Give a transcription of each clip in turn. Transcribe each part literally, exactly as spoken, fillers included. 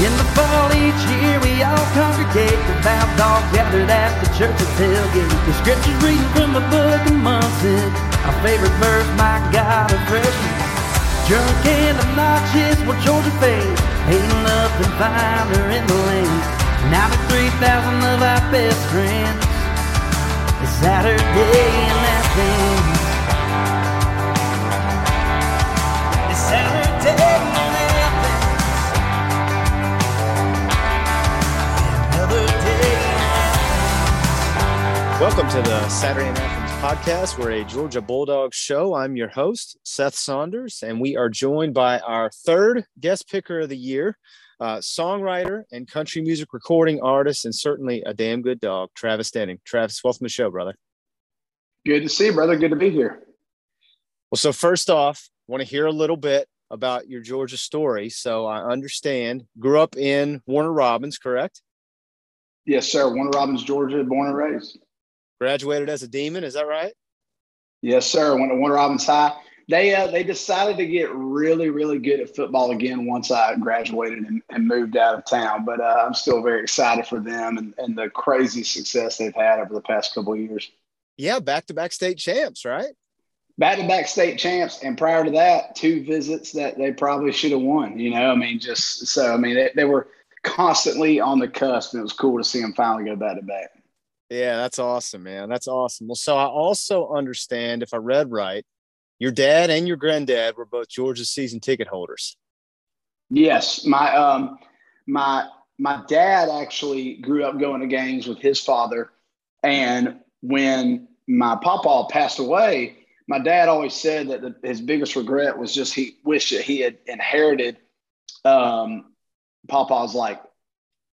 In the fall each year we all congregate, the vows all gathered at the church of tailgate. The scriptures reading from the book of Moses, our favorite verse, my God of precious. Drunk and obnoxious, we'll jolt your face, ain't nothing finer in the land. Now the three thousand of our best friends, it's Saturday and that thing. It's Saturday and that thing. Another day and that thing. Welcome to the Saturday and that thing podcast. We're a Georgia Bulldogs show. I'm your host, Seth Saunders, and we are joined by our third guest picker of the year, uh, songwriter and country music recording artist, and certainly a damn good dog, Travis Denning. Travis, welcome to the show, brother. Good to see you, brother. Good to be here. Well, so first off, I want to hear a little bit about your Georgia story. So I understand, grew up in Warner Robins, correct? Yes, sir. Warner Robins, Georgia, born and raised. Graduated as a Demon, is that right? Yes, sir. Went to Warner Robins High. They uh, they decided to get really, really good at football again once I graduated and, and moved out of town. But uh, I'm still very excited for them and, and the crazy success they've had over the past couple of years. Yeah, back-to-back state champs, right? Back-to-back state champs, and prior to that, two visits that they probably should have won. You know, I mean, just so I mean, they, they were constantly on the cusp, and it was cool to see them finally go back-to-back. Yeah, that's awesome, man. That's awesome. Well, so I also understand, if I read right, your dad and your granddad were both Georgia season ticket holders. Yes. My um, my my dad actually grew up going to games with his father. And when my papa passed away, my dad always said that the, his biggest regret was just he wished that he had inherited um, papa's, like,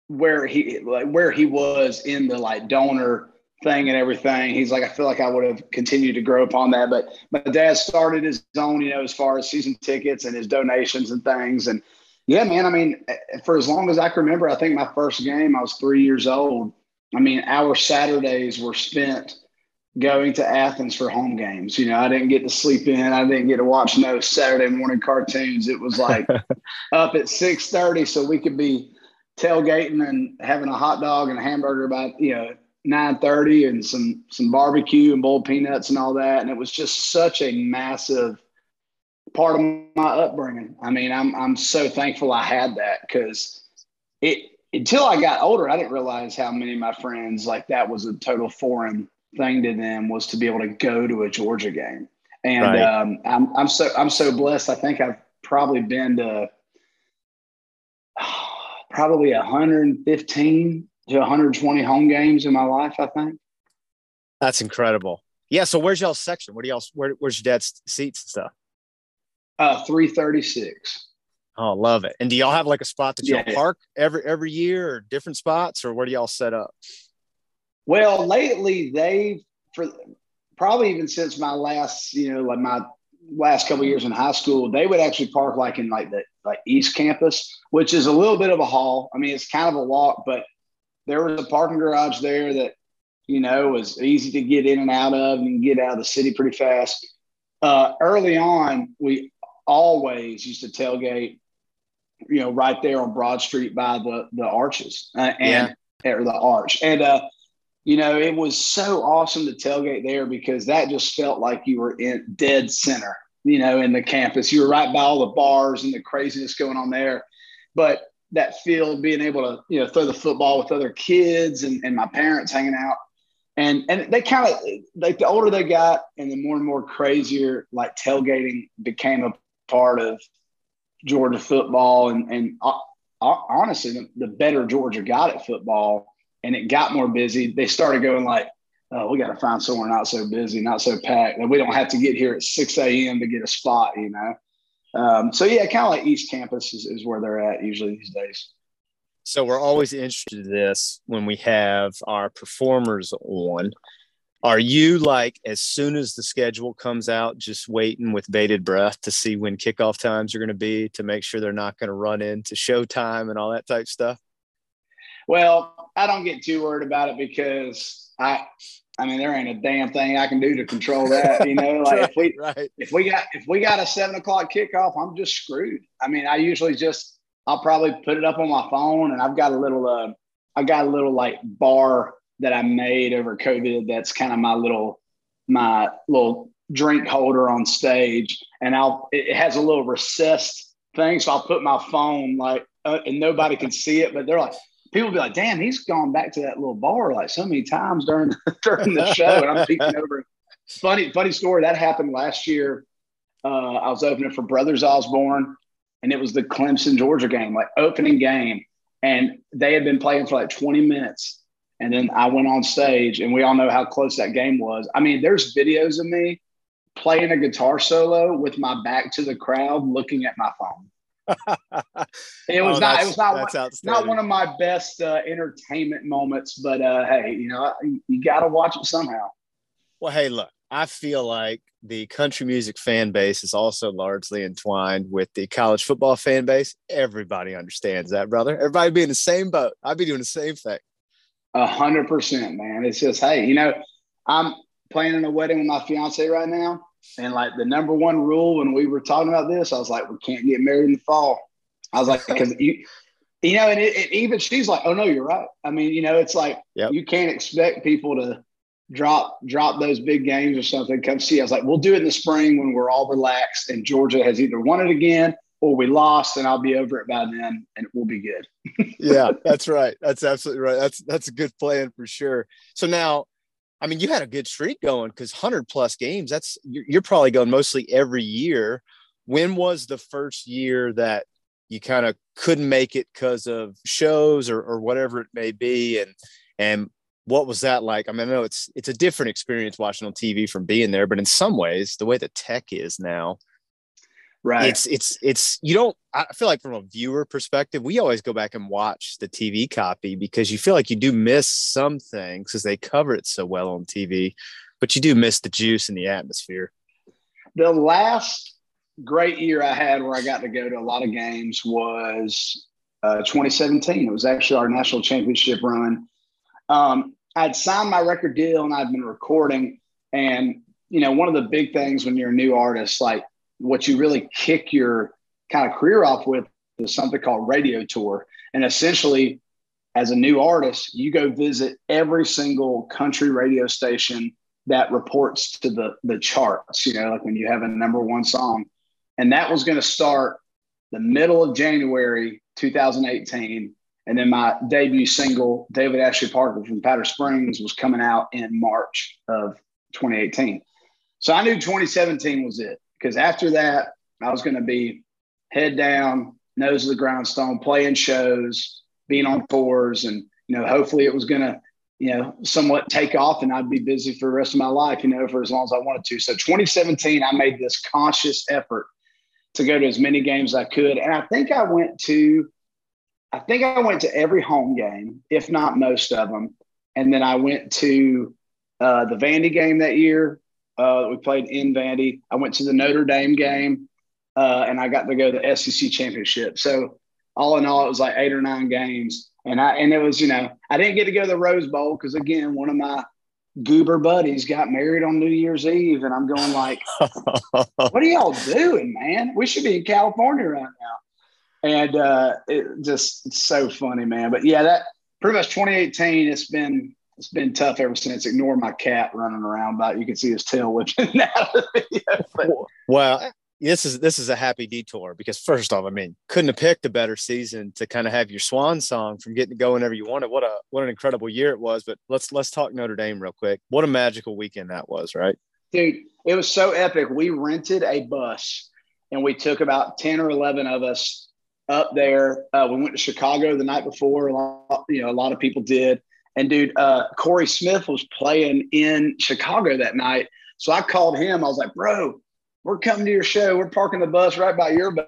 where he like where he was in the like donor thing and everything. He's like, I feel like I would have continued to grow upon that. But my dad started his own, you know, as far as season tickets and his donations and things. And yeah, man, I mean, for as long as I can remember, I think my first game, I was three years old. I mean, our Saturdays were spent going to Athens for home games. You know, I didn't get to sleep in. I didn't get to watch no Saturday morning cartoons. It was like up at six thirty so we could be tailgating and having a hot dog and a hamburger about, you know, nine thirty and some some barbecue and boiled peanuts and all that. And it was just such a massive part of my upbringing. I mean, I'm I'm so thankful I had that, because it until I got older, I didn't realize how many of my friends, like, that was a total foreign thing to them, was to be able to go to a Georgia game. And right. um, I'm I'm so I'm so blessed. I think I've probably been to probably one hundred fifteen to one hundred twenty home games in my life, I think. That's incredible. Yeah. So where's y'all's section? Where do y'all, where, where's your dad's seats and stuff? Uh, three thirty-six Oh, love it. And do y'all have like a spot that y'all yeah. park every, every year, or different spots, or where do y'all set up? Well, lately they've, for probably even since my last, you know, like my last couple of years in high school, they would actually park like in like the like East Campus, which is a little bit of a haul. I mean, it's kind of a walk, but there was a parking garage there that, you know, was easy to get in and out of and get out of the city pretty fast. Uh, early on, we always used to tailgate, you know, right there on Broad Street by the the arches uh, and yeah. or the arch. And, uh, you know, it was so awesome to tailgate there, because that just felt like you were in dead center, you know, in the campus. You were right by all the bars and the craziness going on there. But that field, being able to, you know, throw the football with other kids and, and my parents hanging out. And and they kind of, like, the older they got and the more and more crazier, like, tailgating became a part of Georgia football. And, and uh, honestly, the, the better Georgia got at football and it got more busy, they started going like, oh, we got to find somewhere not so busy, not so packed, and we don't have to get here at six a.m. to get a spot, you know? Um, so, yeah, kind of like East Campus is, is where they're at usually these days. So we're always interested in this when we have our performers on. Are you, like, as soon as the schedule comes out, just waiting with bated breath to see when kickoff times are going to be, to make sure they're not going to run into showtime and all that type stuff? Well, I don't get too worried about it, because I – I mean, there ain't a damn thing I can do to control that, you know. Like right, if we right. if we got if we got a seven o'clock kickoff, I'm just screwed. I mean, I usually just I'll probably put it up on my phone, and I've got a little, uh, I got a little like bar that I made over COVID. That's kind of my little, my little drink holder on stage, and I'll, it has a little recessed thing. So I'll put my phone like, uh, and nobody can see it, but they're like, people be like, damn, he's gone back to that little bar like so many times during, during the show. And I'm peeking over. Funny, funny story. That happened last year. Uh, I was opening for Brothers Osborne, and it was the Clemson, Georgia game, like opening game. And they had been playing for like twenty minutes. And then I went on stage, and we all know how close that game was. I mean, there's videos of me playing a guitar solo with my back to the crowd, looking at my phone. It was oh, not. It was not. One, not one of my best uh, entertainment moments, but uh, hey, you know, you got to watch it somehow. Well, hey, look, I feel like the country music fan base is also largely entwined with the college football fan base. Everybody understands that, brother. Everybody be in the same boat. I'd be doing the same thing. A hundred percent, man. It's just, hey, you know, I'm planning a wedding with my fiance right now. And like the number one rule when we were talking about this, I was like, we can't get married in the fall. I was like, because you, you know, and it, it, even she's like, oh no, you're right. I mean, you know, it's like, yep. You can't expect people to drop, drop those big games or something. Come see. I was like, we'll do it in the spring when we're all relaxed and Georgia has either won it again or we lost, and I'll be over it by then and it will be good. Yeah, that's right. That's absolutely right. That's, that's a good plan for sure. So now, I mean, you had a good streak going, because one hundred plus games, that's, you're, you're probably going mostly every year. When was the first year that you kind of couldn't make it because of shows or, or whatever it may be? And, and what was that like? I mean, I know it's, it's a different experience watching on T V from being there, but in some ways the way the tech is now, right. It's, it's, it's, you don't, I feel like from a viewer perspective, we always go back and watch the T V copy because you feel like you do miss some things because they cover it so well on T V, but you do miss the juice and the atmosphere. The last great year I had where I got to go to a lot of games was uh, twenty seventeen. It was actually our national championship run. Um, I'd signed my record deal and I'd been recording. And, you know, one of the big things when you're a new artist, like what you really kick your kind of career off with is something called radio tour. And essentially as a new artist, you go visit every single country radio station that reports to the, the charts, you know, like when you have a number one song. And that was going to start the middle of January, two thousand eighteen. And then my debut single, David Ashley Parker from Powder Springs, was coming out in March of twenty eighteen. So I knew twenty seventeen was it, because after that I was going to be head down, nose to the grindstone, playing shows, being on tours. And, you know, hopefully it was going to, you know, somewhat take off and I'd be busy for the rest of my life, you know, for as long as I wanted to. So twenty seventeen, I made this conscious effort to go to as many games as I could. And I think I went to, I think I went to every home game, if not most of them. And then I went to uh, the Vandy game that year. Uh, we played in Vandy. I went to the Notre Dame game. Uh, and I got to go to the S E C championship. So all in all, it was like eight or nine games. And I, and it was, you know, I didn't get to go to the Rose Bowl because, again, one of my goober buddies got married on New Year's Eve. And I'm going like, what are y'all doing, man? We should be in California right now. And uh, it just, it's so funny, man. But yeah, that pretty much twenty eighteen, it's been, it's been tough ever since. Ignore my cat running around, but you can see his tail whipping out of the video. But, well, This is this is a happy detour because, first off, I mean, couldn't have picked a better season to kind of have your swan song from getting to go whenever you wanted. What a what an incredible year it was. But let's let's talk Notre Dame real quick. What a magical weekend that was, right? Dude, it was so epic. We rented a bus and we took about ten or eleven of us up there. Uh, we went to Chicago the night before. A lot, you know, a lot of people did. And, dude, uh, Corey Smith was playing in Chicago that night. So I called him. I was like, bro, we're coming to your show. We're parking the bus right by your bus.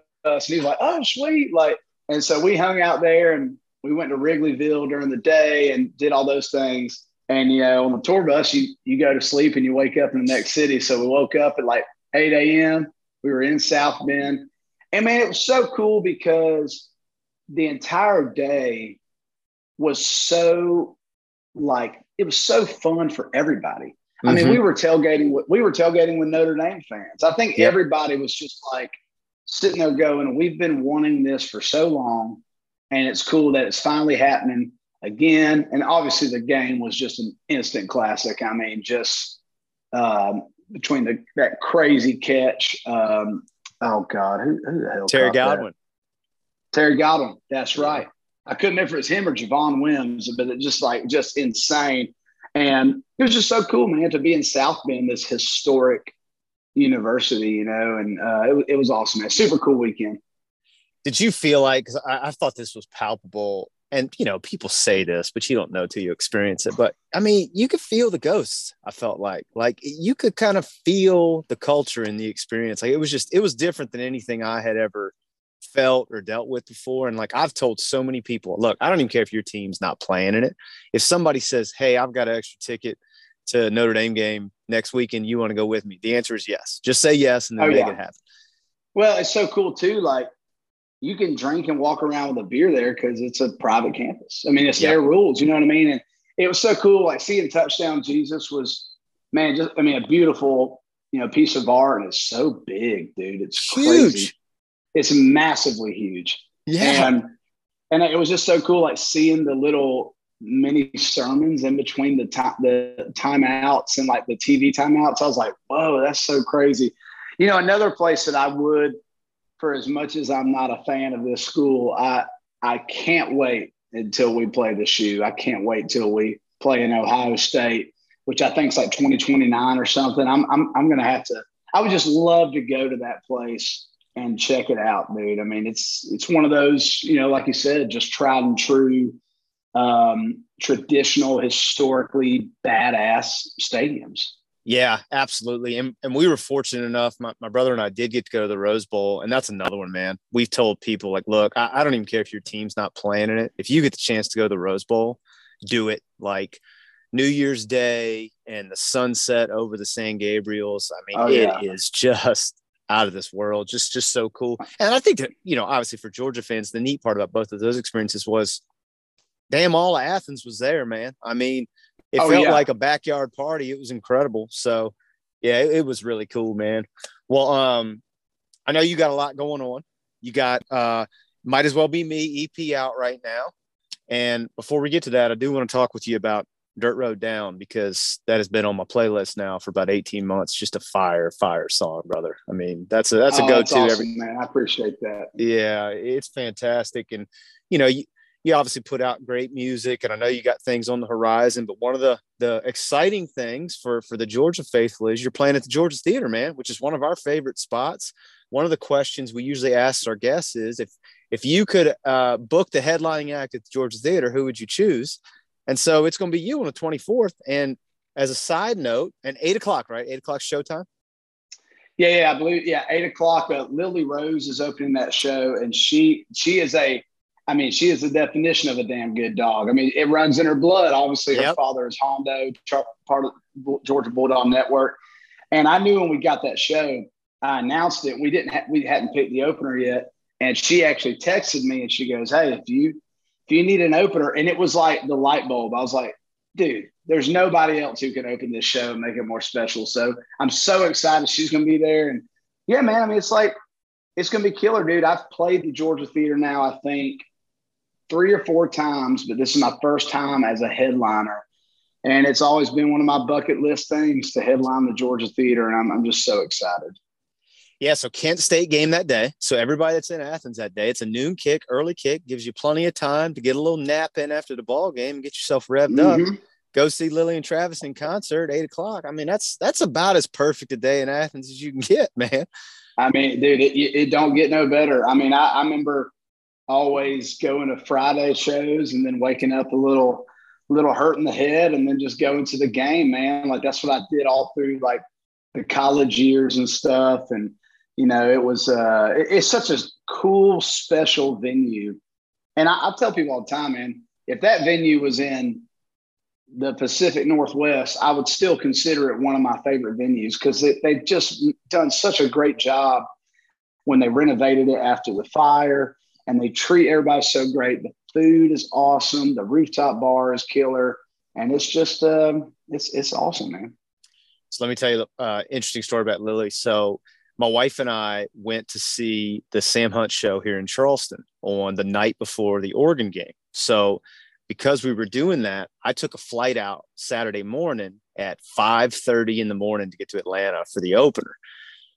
And he's like, oh, sweet. Like, and so we hung out there and we went to Wrigleyville during the day and did all those things. And, you know, on the tour bus, you, you go to sleep and you wake up in the next city. So we woke up at like eight a.m. We were in South Bend. And, man, it was so cool because the entire day was so, like, it was so fun for everybody. I mean, mm-hmm. we were tailgating with, we were tailgating with Notre Dame fans. I think yeah. everybody was just like, sitting there going, we've been wanting this for so long, and it's cool that it's finally happening again. And obviously the game was just an instant classic. I mean, just um, between the, that crazy catch. Um, oh, God, who, who the hell? Terry Godwin. That? Terry Godwin, that's right. I couldn't remember if it's him or Javon Wims, but it just like just insane. And it was just so cool, man, to be in South Bend, this historic university, you know, and uh, it, it was awesome, man. Super cool weekend. Did you feel like, because I, I thought this was palpable, and, you know, people say this, but you don't know till you experience it. But, I mean, you could feel the ghosts, I felt like. Like, you could kind of feel the culture and the experience. Like, it was just, it was different than anything I had ever felt or dealt with before. And like I've told so many people, look, I don't even care if your team's not playing in it. If somebody says, hey, I've got an extra ticket to Notre Dame game next weekend, you want to go with me? The answer is yes. Just say yes and then oh, make yeah. it happen. Well, it's so cool too. Like you can drink and walk around with a beer there because it's a private campus. I mean, it's yeah. their rules, you know what I mean? And it was so cool. Like seeing Touchdown Jesus was, man, just, I mean, a beautiful, you know, piece of art. And it's so big, dude. It's crazy. Huge. It's massively huge. Yeah. And, and it was just so cool, like seeing the little mini sermons in between the time, the timeouts and like the T V timeouts. I was like, whoa, that's so crazy. You know, another place that I would, for as much as I'm not a fan of this school, I, I can't wait until we play the S H U. I can't wait till we play in Ohio State, which I think is like twenty twenty-nine or something. I'm, I'm, I'm going to have to, I would just love to go to that place and check it out, dude. I mean, it's it's one of those, you know, like you said, just tried and true, um, traditional, historically badass stadiums. Yeah, absolutely. And and we were fortunate enough, my, my brother and I did get to go to the Rose Bowl, and that's another one, man. We've told people, like, look, I, I don't even care if your team's not playing in it. If you get the chance to go to the Rose Bowl, do it. Like New Year's Day and the sunset over the San Gabriels. I mean, oh, yeah. it is just out of this world. Just, just so cool. And I think that, you know, obviously for Georgia fans, the neat part about both of those experiences was damn all of Athens was there, man. I mean, it oh, felt yeah. like a backyard party. It was incredible. So yeah, it, it was really cool, man. Well, um, I know you got a lot going on. You got, uh, Might As Well Be Me E P out right now. And before we get to that, I do want to talk with you about Dirt Road Down, because that has been on my playlist now for about eighteen months. Just a fire, fire song, brother. I mean, that's a, that's a oh, go-to. That's awesome, every man. I appreciate that. Yeah, it's fantastic. And, you know, you, you obviously put out great music, and I know you got things on the horizon, but one of the, the exciting things for, for the Georgia faithful is you're playing at the Georgia Theater, man, which is one of our favorite spots. One of the questions we usually ask our guests is if, if you could uh, book the headlining act at the Georgia Theater, who would you choose? And so it's going to be you on the twenty-fourth. And as a side note, and eight o'clock, right? Eight o'clock showtime. Yeah, yeah, I believe. Yeah, eight o'clock. Uh, Lily Rose is opening that show, and she she is a, I mean, she is the definition of a damn good dog. I mean, it runs in her blood. Obviously, her yep. father is Hondo, part of the Georgia Bulldog Network. And I knew when we got that show, I announced it. We didn't, ha- we hadn't picked the opener yet, and she actually texted me, and she goes, "Hey, if you." If you need an opener, and it was like the light bulb. I was like, dude, there's nobody else who can open this show and make it more special. So I'm so excited she's going to be there. And yeah, man, I mean, it's like, it's going to be killer, dude. I've played the Georgia Theater now, I think three or four times, but this is my first time as a headliner. And it's always been one of my bucket list things to headline the Georgia Theater. And I'm, I'm just so excited. Yeah, so Kent State game that day. So everybody that's in Athens that day, it's a noon kick, early kick, gives you plenty of time to get a little nap in after the ball game and get yourself revved mm-hmm. up. Go see Lily and Travis in concert, eight o'clock. I mean, that's that's about as perfect a day in Athens as you can get, man. I mean, dude, it, it don't get no better. I mean, I, I remember always going to Friday shows and then waking up a little, little hurt in the head and then just going to the game, man. Like that's what I did all through like the college years and stuff, and you know, it was, uh, it, it's such a cool, special venue. And I, I tell people all the time, man, if that venue was in the Pacific Northwest, I would still consider it one of my favorite venues because they, they've just done such a great job when they renovated it after the fire, and they treat everybody so great. The food is awesome. The rooftop bar is killer. And it's just, um, it's, it's awesome, man. So let me tell you the uh, interesting story about Lily. So, my wife and I went to see the Sam Hunt show here in Charleston on the night before the Oregon game. So because we were doing that, I took a flight out Saturday morning at five thirty in the morning to get to Atlanta for the opener.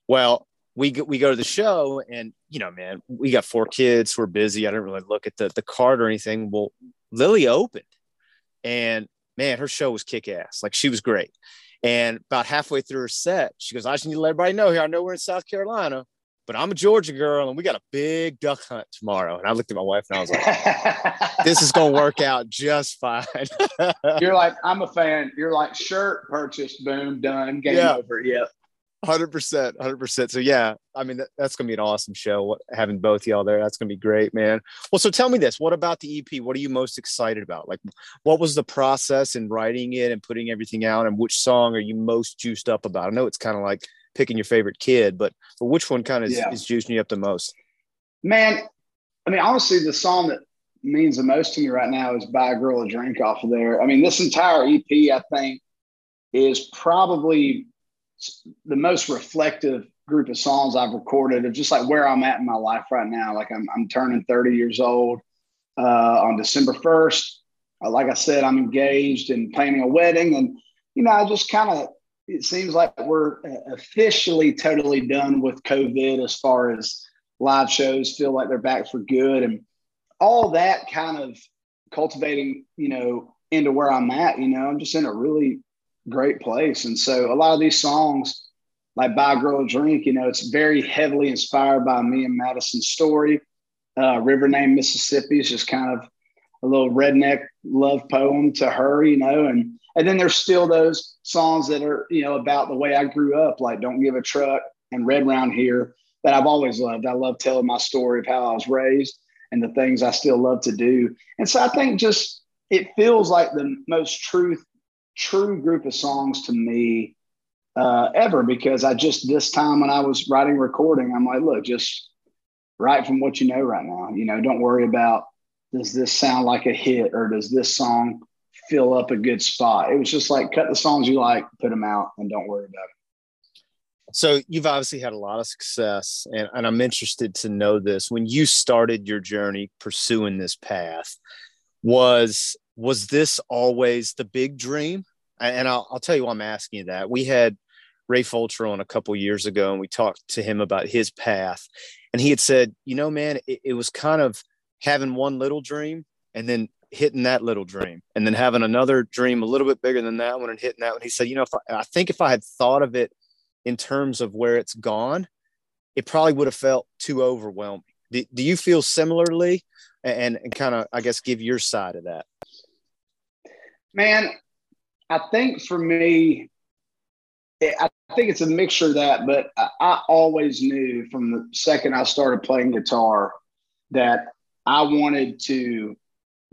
Well, we go, we go to the show and, you know, man, we got four kids. We're busy. I didn't really look at the, the card or anything. Well, Lily opened and, man, her show was kick-ass. Like, she was great. And about halfway through her set, she goes, I just need to let everybody know here. I know we're in South Carolina, but I'm a Georgia girl, and we got a big duck hunt tomorrow. And I looked at my wife, and I was like, this is going to work out just fine. You're like, I'm a fan. You're like, shirt purchased, boom, done, game yeah. over, yeah. one hundred percent, one hundred percent. So, yeah, I mean, that, that's going to be an awesome show, what, having both y'all there. That's going to be great, man. Well, so tell me this. What about the E P? What are you most excited about? Like, what was the process in writing it and putting everything out, and which song are you most juiced up about? I know it's kind of like picking your favorite kid, but, but which one kind of is, yeah. is juicing you up the most? Man, I mean, honestly, the song that means the most to me right now is Buy a Girl a Drink off of there. I mean, this entire E P, I think, is probably – the most reflective group of songs I've recorded of just like where I'm at in my life right now. Like I'm, I'm turning thirty years old uh, on December first. Uh, like I said, I'm engaged and planning a wedding, and, you know, I just kind of, it seems like we're officially totally done with COVID as far as live shows feel like they're back for good. And all that kind of cultivating, you know, into where I'm at, you know, I'm just in a really great place. And so a lot of these songs, like Buy a Girl a Drink, you know, it's very heavily inspired by me and Madison's story. Uh, River Named Mississippi is just kind of a little redneck love poem to her, you know. And and then there's still those songs that are, you know, about the way I grew up, like Don't Give a Truck and Red Round Here, that I've always loved. I love telling my story of how I was raised and the things I still love to do. And so I think just it feels like the most truth true group of songs to me uh, ever, because I just, this time when I was writing, recording, I'm like, look, just write from what you know right now. You know, don't worry about, does this sound like a hit or does this song fill up a good spot? It was just like, cut the songs you like, put them out, and don't worry about it. So you've obviously had a lot of success, and, and I'm interested to know this. When you started your journey pursuing this path, was was this always the big dream? And I'll, I'll tell you why I'm asking you that. We had Ray Fulcher on a couple years ago, and we talked to him about his path. And he had said, you know, man, it, it was kind of having one little dream and then hitting that little dream, and then having another dream a little bit bigger than that one and hitting that one. He said, you know, if I, I think if I had thought of it in terms of where it's gone, it probably would have felt too overwhelming. Do, do you feel similarly? And, and kind of, I guess, give your side of that. Man, I think for me, I think it's a mixture of that, but I always knew from the second I started playing guitar that I wanted to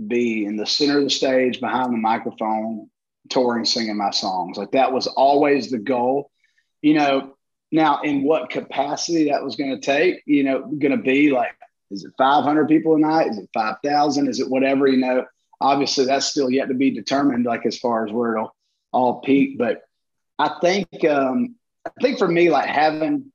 be in the center of the stage, behind the microphone, touring, singing my songs. Like, that was always the goal. You know, now in what capacity that was going to take, you know, going to be like, is it five hundred people a night? Is it five thousand? Is it whatever, you know? Obviously, that's still yet to be determined, like as far as where it'll all peak. But I think, um, I think for me, like having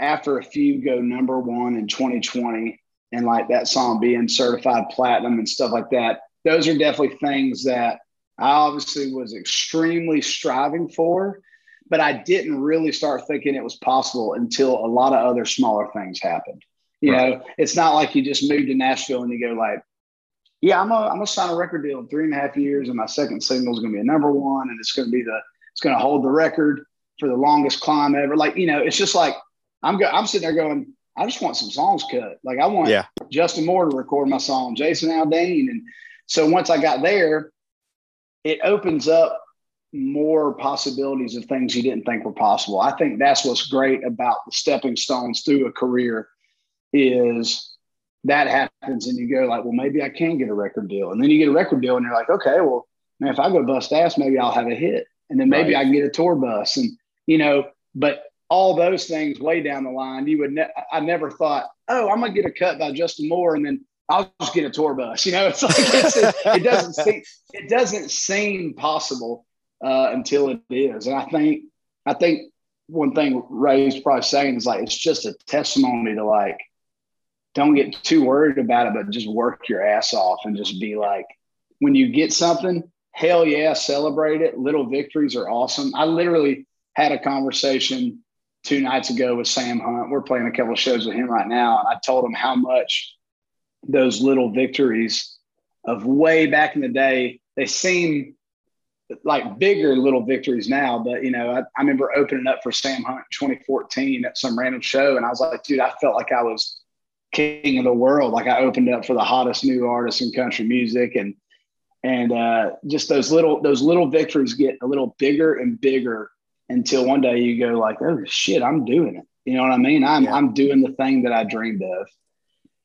After a Few go number one in twenty twenty, and like that song being certified platinum and stuff like that, those are definitely things that I obviously was extremely striving for. But I didn't really start thinking it was possible until a lot of other smaller things happened. You right. know, it's not like you just moved to Nashville and you go like, yeah, I'm going to sign a record deal in three and a half years, and my second single is going to be a number one, and it's going to be the it's going to hold the record for the longest climb ever. Like, you know, it's just like I'm go- I'm sitting there going, I just want some songs cut. Like, I want yeah. Justin Moore to record my song, Jason Aldean, and so once I got there, it opens up more possibilities of things you didn't think were possible. I think that's what's great about the stepping stones through a career is. That happens, and you go like, well, maybe I can get a record deal. And then you get a record deal, and you're like, okay, well, man, if I go bust ass, maybe I'll have a hit. And then maybe right. I can get a tour bus. And, you know, but all those things way down the line, you would ne- I never thought, oh, I'm going to get a cut by Justin Moore, and then I'll just get a tour bus. You know, it's like it's, it, it, doesn't seem, it doesn't seem possible uh, until it is. And I think I think one thing Ray's probably saying is, like, it's just a testimony to, like, don't get too worried about it, but just work your ass off and just be like, when you get something, hell yeah, celebrate it. Little victories are awesome. I literally had a conversation two nights ago with Sam Hunt. We're playing a couple of shows with him right now. And I told him how much those little victories of way back in the day, they seem like bigger little victories now. But, you know, I, I remember opening up for Sam Hunt in twenty fourteen at some random show. And I was like, dude, I felt like I was king of the world. Like, I opened up for the hottest new artists in country music, and and uh just those little those little victories get a little bigger and bigger until one day you go like, oh shit, I'm doing it. You know what I mean? I'm yeah. I'm doing the thing that I dreamed of.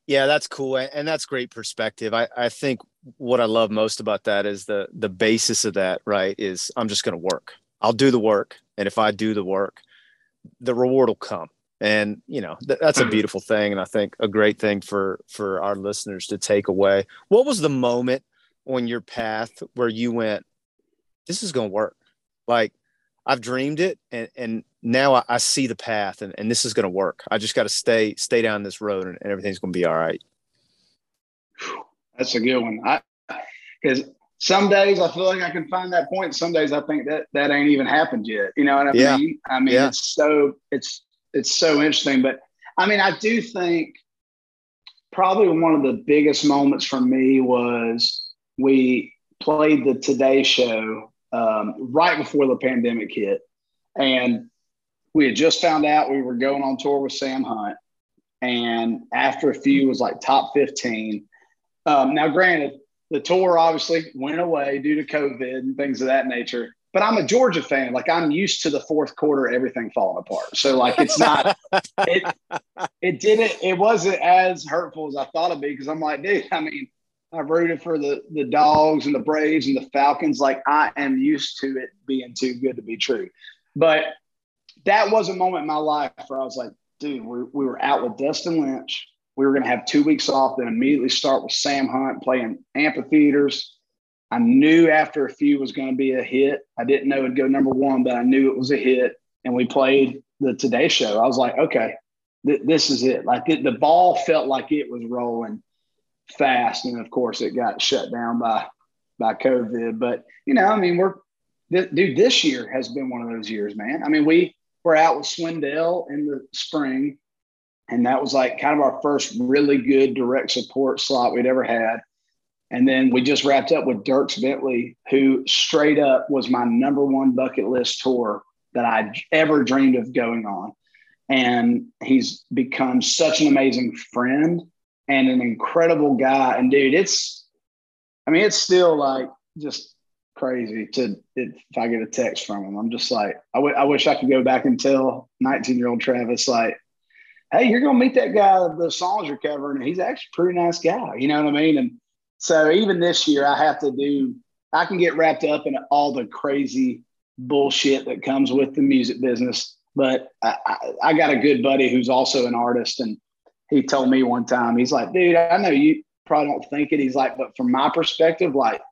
Yeah, that's cool, and that's great perspective. I I think what I love most about that is the the basis of that, right, is I'm just going to work. I'll do the work, and if I do the work, the reward will come. And, you know, th- that's a beautiful thing. And I think a great thing for, for our listeners to take away. What was the moment on your path where you went, this is going to work? Like, I've dreamed it, and, and now I, I see the path, and, and this is going to work. I just got to stay, stay down this road, and, and everything's going to be all right. That's a good one. I, 'cause some days I feel like I can find that point. Some days I think that that ain't even happened yet. You know what I yeah. mean? I mean, yeah. it's so, it's, It's so interesting. But I mean, I do think probably one of the biggest moments for me was we played the Today Show um, right before the pandemic hit. And we had just found out we were going on tour with Sam Hunt. And after a few was like top fifteen. Um, now, granted, the tour obviously went away due to COVID and things of that nature. But I'm a Georgia fan. Like, I'm used to the fourth quarter, everything falling apart. So, like, it's not, it, it didn't, it wasn't as hurtful as I thought it'd be, because I'm like, dude, I mean, I've rooted for the the Dogs and the Braves and the Falcons. Like, I am used to it being too good to be true. But that was a moment in my life where I was like, dude, we, we were out with Dustin Lynch. We were going to have two weeks off, then immediately start with Sam Hunt playing amphitheaters. I knew After a Few was going to be a hit. I didn't know it'd go number one, but I knew it was a hit. And we played the Today Show. I was like, okay, th- this is it. Like, it, the ball felt like it was rolling fast. And of course it got shut down by, by COVID. But, you know, I mean, we're, th- dude, this year has been one of those years, man. I mean, we were out with Swindell in the spring, and that was like kind of our first really good direct support slot we'd ever had. And then we just wrapped up with Dierks Bentley, who straight up was my number one bucket list tour that I ever dreamed of going on. And he's become such an amazing friend and an incredible guy. And dude, it's, I mean, it's still like just crazy to, if I get a text from him, I'm just like, I, w- I wish I could go back and tell nineteen year old Travis, like, hey, you're going to meet that guy, the songs you're covering. And he's actually a pretty nice guy. You know what I mean? And so even this year, I have to do – I can get wrapped up in all the crazy bullshit that comes with the music business, but I, I, I got a good buddy who's also an artist, and he told me one time, he's like, dude, I know you probably don't think it. He's like, but from my perspective, like,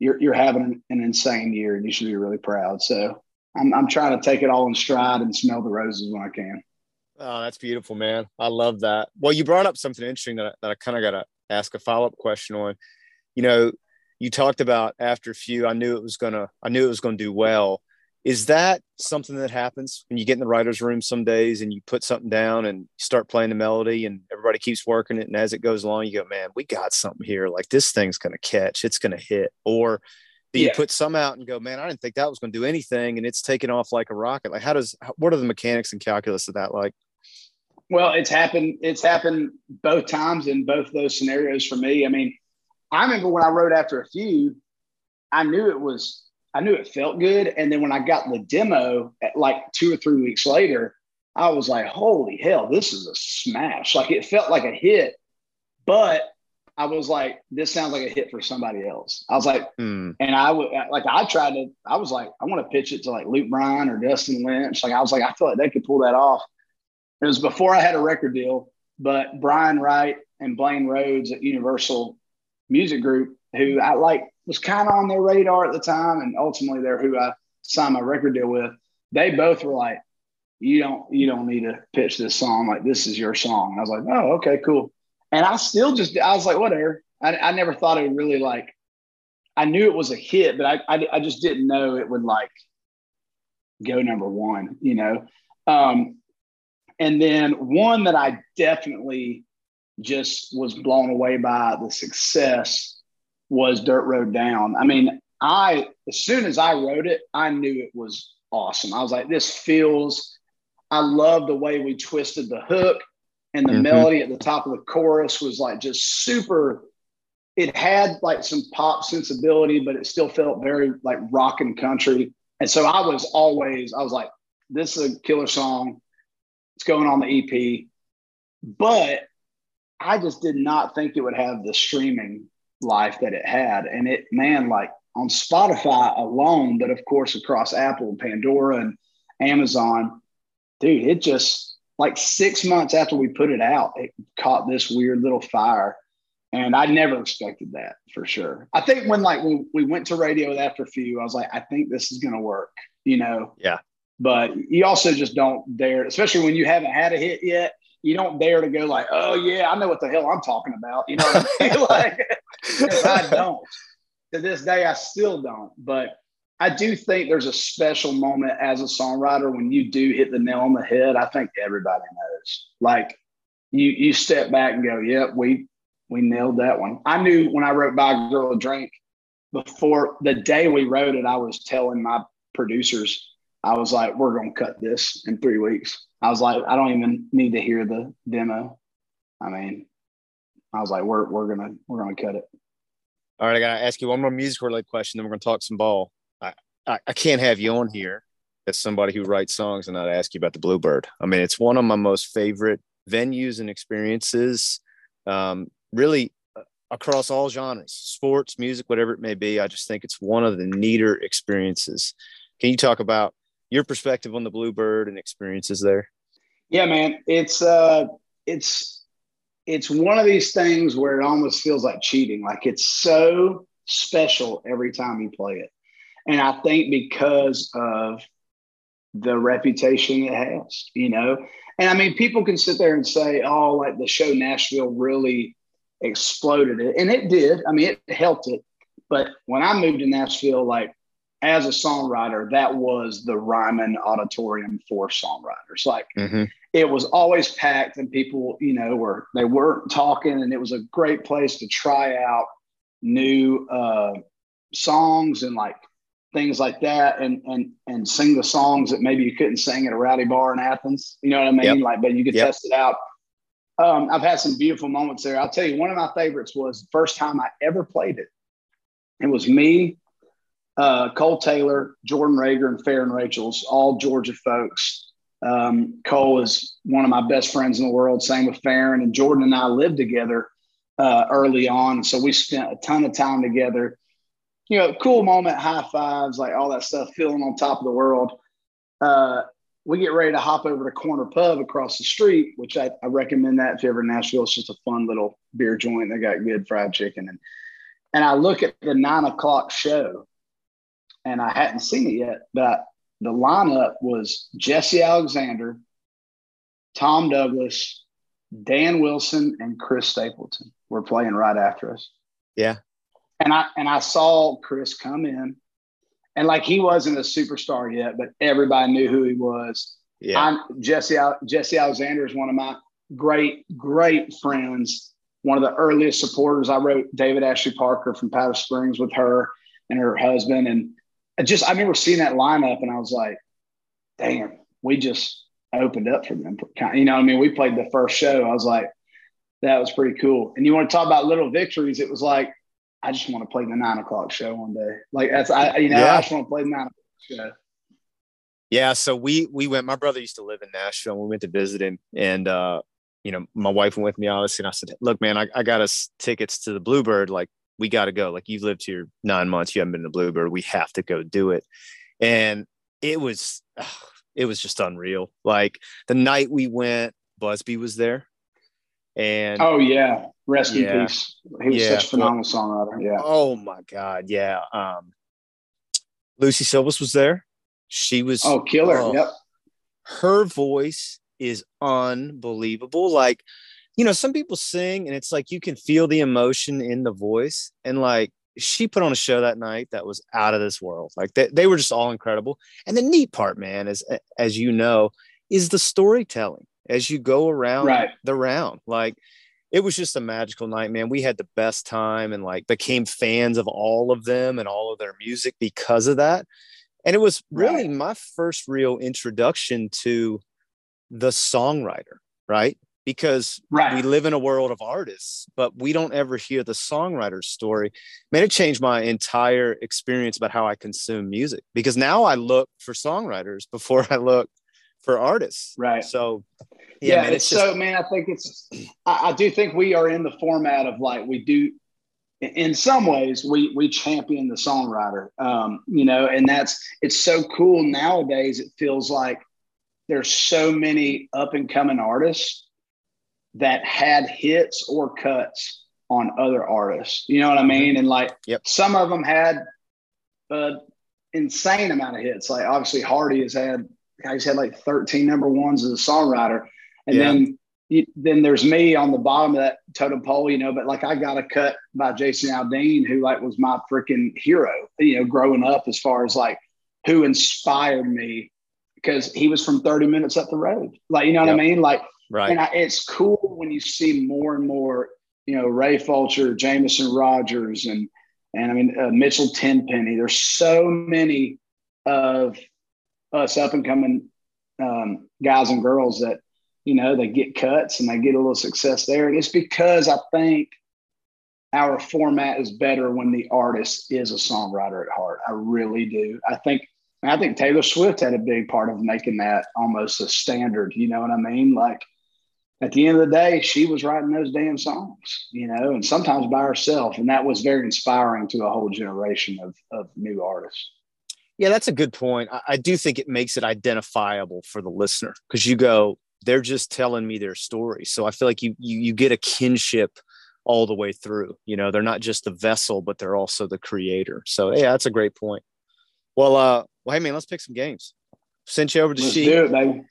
you're you're having an insane year, and you should be really proud. So I'm I'm trying to take it all in stride and smell the roses when I can. Oh, that's beautiful, man. I love that. Well, you brought up something interesting that I, that I kind of got to – ask a follow-up question on. You know, you talked about After a Few. I knew it was gonna I knew it was gonna do well. Is that something that happens when you get in the writer's room some days and you put something down and start playing the melody and everybody keeps working it, and as it goes along you go, man, we got something here, like this thing's gonna catch, it's gonna hit? Or do you yeah. put some out and go, man, I didn't think that was gonna do anything, and it's taking off like a rocket? Like, how does what are the mechanics and calculus of that? Like, well, it's happened. It's happened both times in both those scenarios for me. I mean, I remember when I wrote After a Few, I knew it was, I knew it felt good. And then when I got the demo at like two or three weeks later, I was like, holy hell, this is a smash. Like, it felt like a hit, but I was like, this sounds like a hit for somebody else. I was like, mm. and I would like, I tried to, I was like, I want to pitch it to like Luke Bryan or Dustin Lynch. Like, I was like, I feel like they could pull that off. It was before I had a record deal, but Brian Wright and Blaine Rhodes at Universal Music Group, who I like was kind of on their radar at the time, and ultimately they're who I signed my record deal with. They both were like, you don't you don't need to pitch this song. Like, this is your song. I was like, oh, okay, cool. And I still just, I was like, whatever. I, I never thought it would really, like, I knew it was a hit, but I, I, I just didn't know it would, like, go number one, you know? Um, and then one that I definitely just was blown away by the success was Dirt Road Down. I mean, I, as soon as I wrote it, I knew it was awesome. I was like, this feels, I love the way we twisted the hook. And the mm-hmm. melody at the top of the chorus was like just super, it had like some pop sensibility, but it still felt very like rock and country. And so I was always, I was like, this is a killer song. It's going on the E P. But I just did not think it would have the streaming life that it had. And it, man, like on Spotify alone, but of course across Apple and Pandora and Amazon, dude, it just, like six months after we put it out, it caught this weird little fire. And I never expected that for sure. I think when like when we went to radio with After Few, I was like, I think this is going to work, you know? Yeah. But you also just don't dare, especially when you haven't had a hit yet, you don't dare to go like, oh yeah, I know what the hell I'm talking about. You know what I mean? Like, I don't. To this day, I still don't. But I do think there's a special moment as a songwriter when you do hit the nail on the head. I think everybody knows. Like you, you step back and go, "Yep, we we nailed that one." I knew when I wrote "Buy a Girl a Drink," before the day we wrote it, I was telling my producers, I was like, "We're gonna cut this in three weeks." I was like, "I don't even need to hear the demo." I mean, I was like, "We're we're gonna we're gonna cut it." All right, I gotta ask you one more music related question, then we're gonna talk some ball. I, I can't have you on here as somebody who writes songs and not ask you about the Bluebird. I mean, it's one of my most favorite venues and experiences, um, really across all genres, sports, music, whatever it may be. I just think it's one of the neater experiences. Can you talk about your perspective on the Bluebird and experiences there? Yeah, man, it's uh, it's it's one of these things where it almost feels like cheating. Like it's so special every time you play it. And I think because of the reputation it has, you know, and I mean, people can sit there and say, oh, like the show Nashville really exploded it. And it did. I mean, it helped it. But when I moved to Nashville, like as a songwriter, that was the Ryman Auditorium for songwriters. Like mm-hmm. it was always packed and people, you know, were, they weren't talking, and it was a great place to try out new uh, songs and like, things like that, and and and sing the songs that maybe you couldn't sing at a rowdy bar in Athens. You know what I mean? Yep. Like, but you could yep. test it out. Um, I've had some beautiful moments there. I'll tell you, one of my favorites was the first time I ever played it. It was me, uh, Cole Taylor, Jordan Rager, and Farron Rachels, all Georgia folks. Um, Cole is one of my best friends in the world. Same with Farron, and Jordan and I lived together uh, early on, so we spent a ton of time together. You know, cool moment, high fives, like all that stuff, feeling on top of the world. Uh, we get ready to hop over to Corner Pub across the street, which I, I recommend that if you're ever in Nashville. It's just a fun little beer joint. They got good fried chicken. And and I look at the nine o'clock show, and I hadn't seen it yet, but the lineup was Jesse Alexander, Tom Douglas, Dan Wilson, and Chris Stapleton were playing right after us. Yeah. And I and I saw Chris come in, and like he wasn't a superstar yet, but everybody knew who he was. Yeah, I'm, Jesse Jesse Alexander is one of my great great friends, one of the earliest supporters. I wrote David Ashley Parker from Powder Springs with her and her husband, and I just I remember seeing that lineup, and I was like, "Damn, we just opened up for them." You know what I mean? We played the first show. I was like, "That was pretty cool." And you want to talk about little victories? It was like, I just want to play the nine o'clock show one day. Like that's, I, you know, yeah. I just want to play the nine o'clock show. Yeah. So we, we went, my brother used to live in Nashville, and we went to visit him, and, uh, you know, my wife went with me, obviously. And I said, look, man, I, I got us tickets to the Bluebird. Like we got to go. Like you've lived here nine months. You haven't been to Bluebird. We have to go do it. And it was, ugh, it was just unreal. Like the night we went, Busby was there. And oh yeah, rest yeah, in peace. He was yeah, such a phenomenal songwriter. Yeah. Oh my God. Yeah. Um, Lucy Silvas was there. She was oh killer. Oh, yep. her voice is unbelievable. Like, you know, some people sing and it's like you can feel the emotion in the voice. And like, she put on a show that night that was out of this world. Like they, they were just all incredible. And the neat part, man, is, as you know, is the storytelling as you go around right. the round. Like, it was just a magical night, man. We had the best time and like became fans of all of them and all of their music because of that. And it was really right. my first real introduction to the songwriter, right? Because right. we live in a world of artists, but we don't ever hear the songwriter's story. Man, it changed my entire experience about how I consume music, because now I look for songwriters before I look for artists. Right. So yeah, yeah man, it's, it's just, so, man, I think it's, I, I do think we are in the format of like, we do, in some ways we, we champion the songwriter, um, you know, and that's, it's so cool nowadays. It feels like there's so many up and coming artists that had hits or cuts on other artists. You know what I mean? And like yep. some of them had an insane amount of hits. Like obviously Hardy has had, he's had like thirteen number ones as a songwriter. And yeah. then, you, then there's me on the bottom of that totem pole, you know, but like I got a cut by Jason Aldean, who like was my freaking hero, you know, growing up as far as like who inspired me, because he was from thirty minutes up the road. Like, you know what yep. I mean? Like, right. And I, it's cool when you see more and more, you know, Ray Fulcher, Jameson Rogers, and, and I mean, uh, Mitchell Tenpenny. There's so many of us up and coming um, guys and girls that, you know, they get cuts and they get a little success there. And it's because I think our format is better when the artist is a songwriter at heart. I really do. I think, I think Taylor Swift had a big part of making that almost a standard. You know what I mean? Like at the end of the day, she was writing those damn songs, you know, and sometimes by herself. And that was very inspiring to a whole generation of, of new artists. Yeah, that's a good point. I, I do think it makes it identifiable for the listener, because you go, they're just telling me their story. So I feel like you, you you get a kinship all the way through. You know, they're not just the vessel, but they're also the creator. So yeah, that's a great point. Well, uh, well, hey man, let's pick some games. Sent you over to Sheik. Let's do it, baby.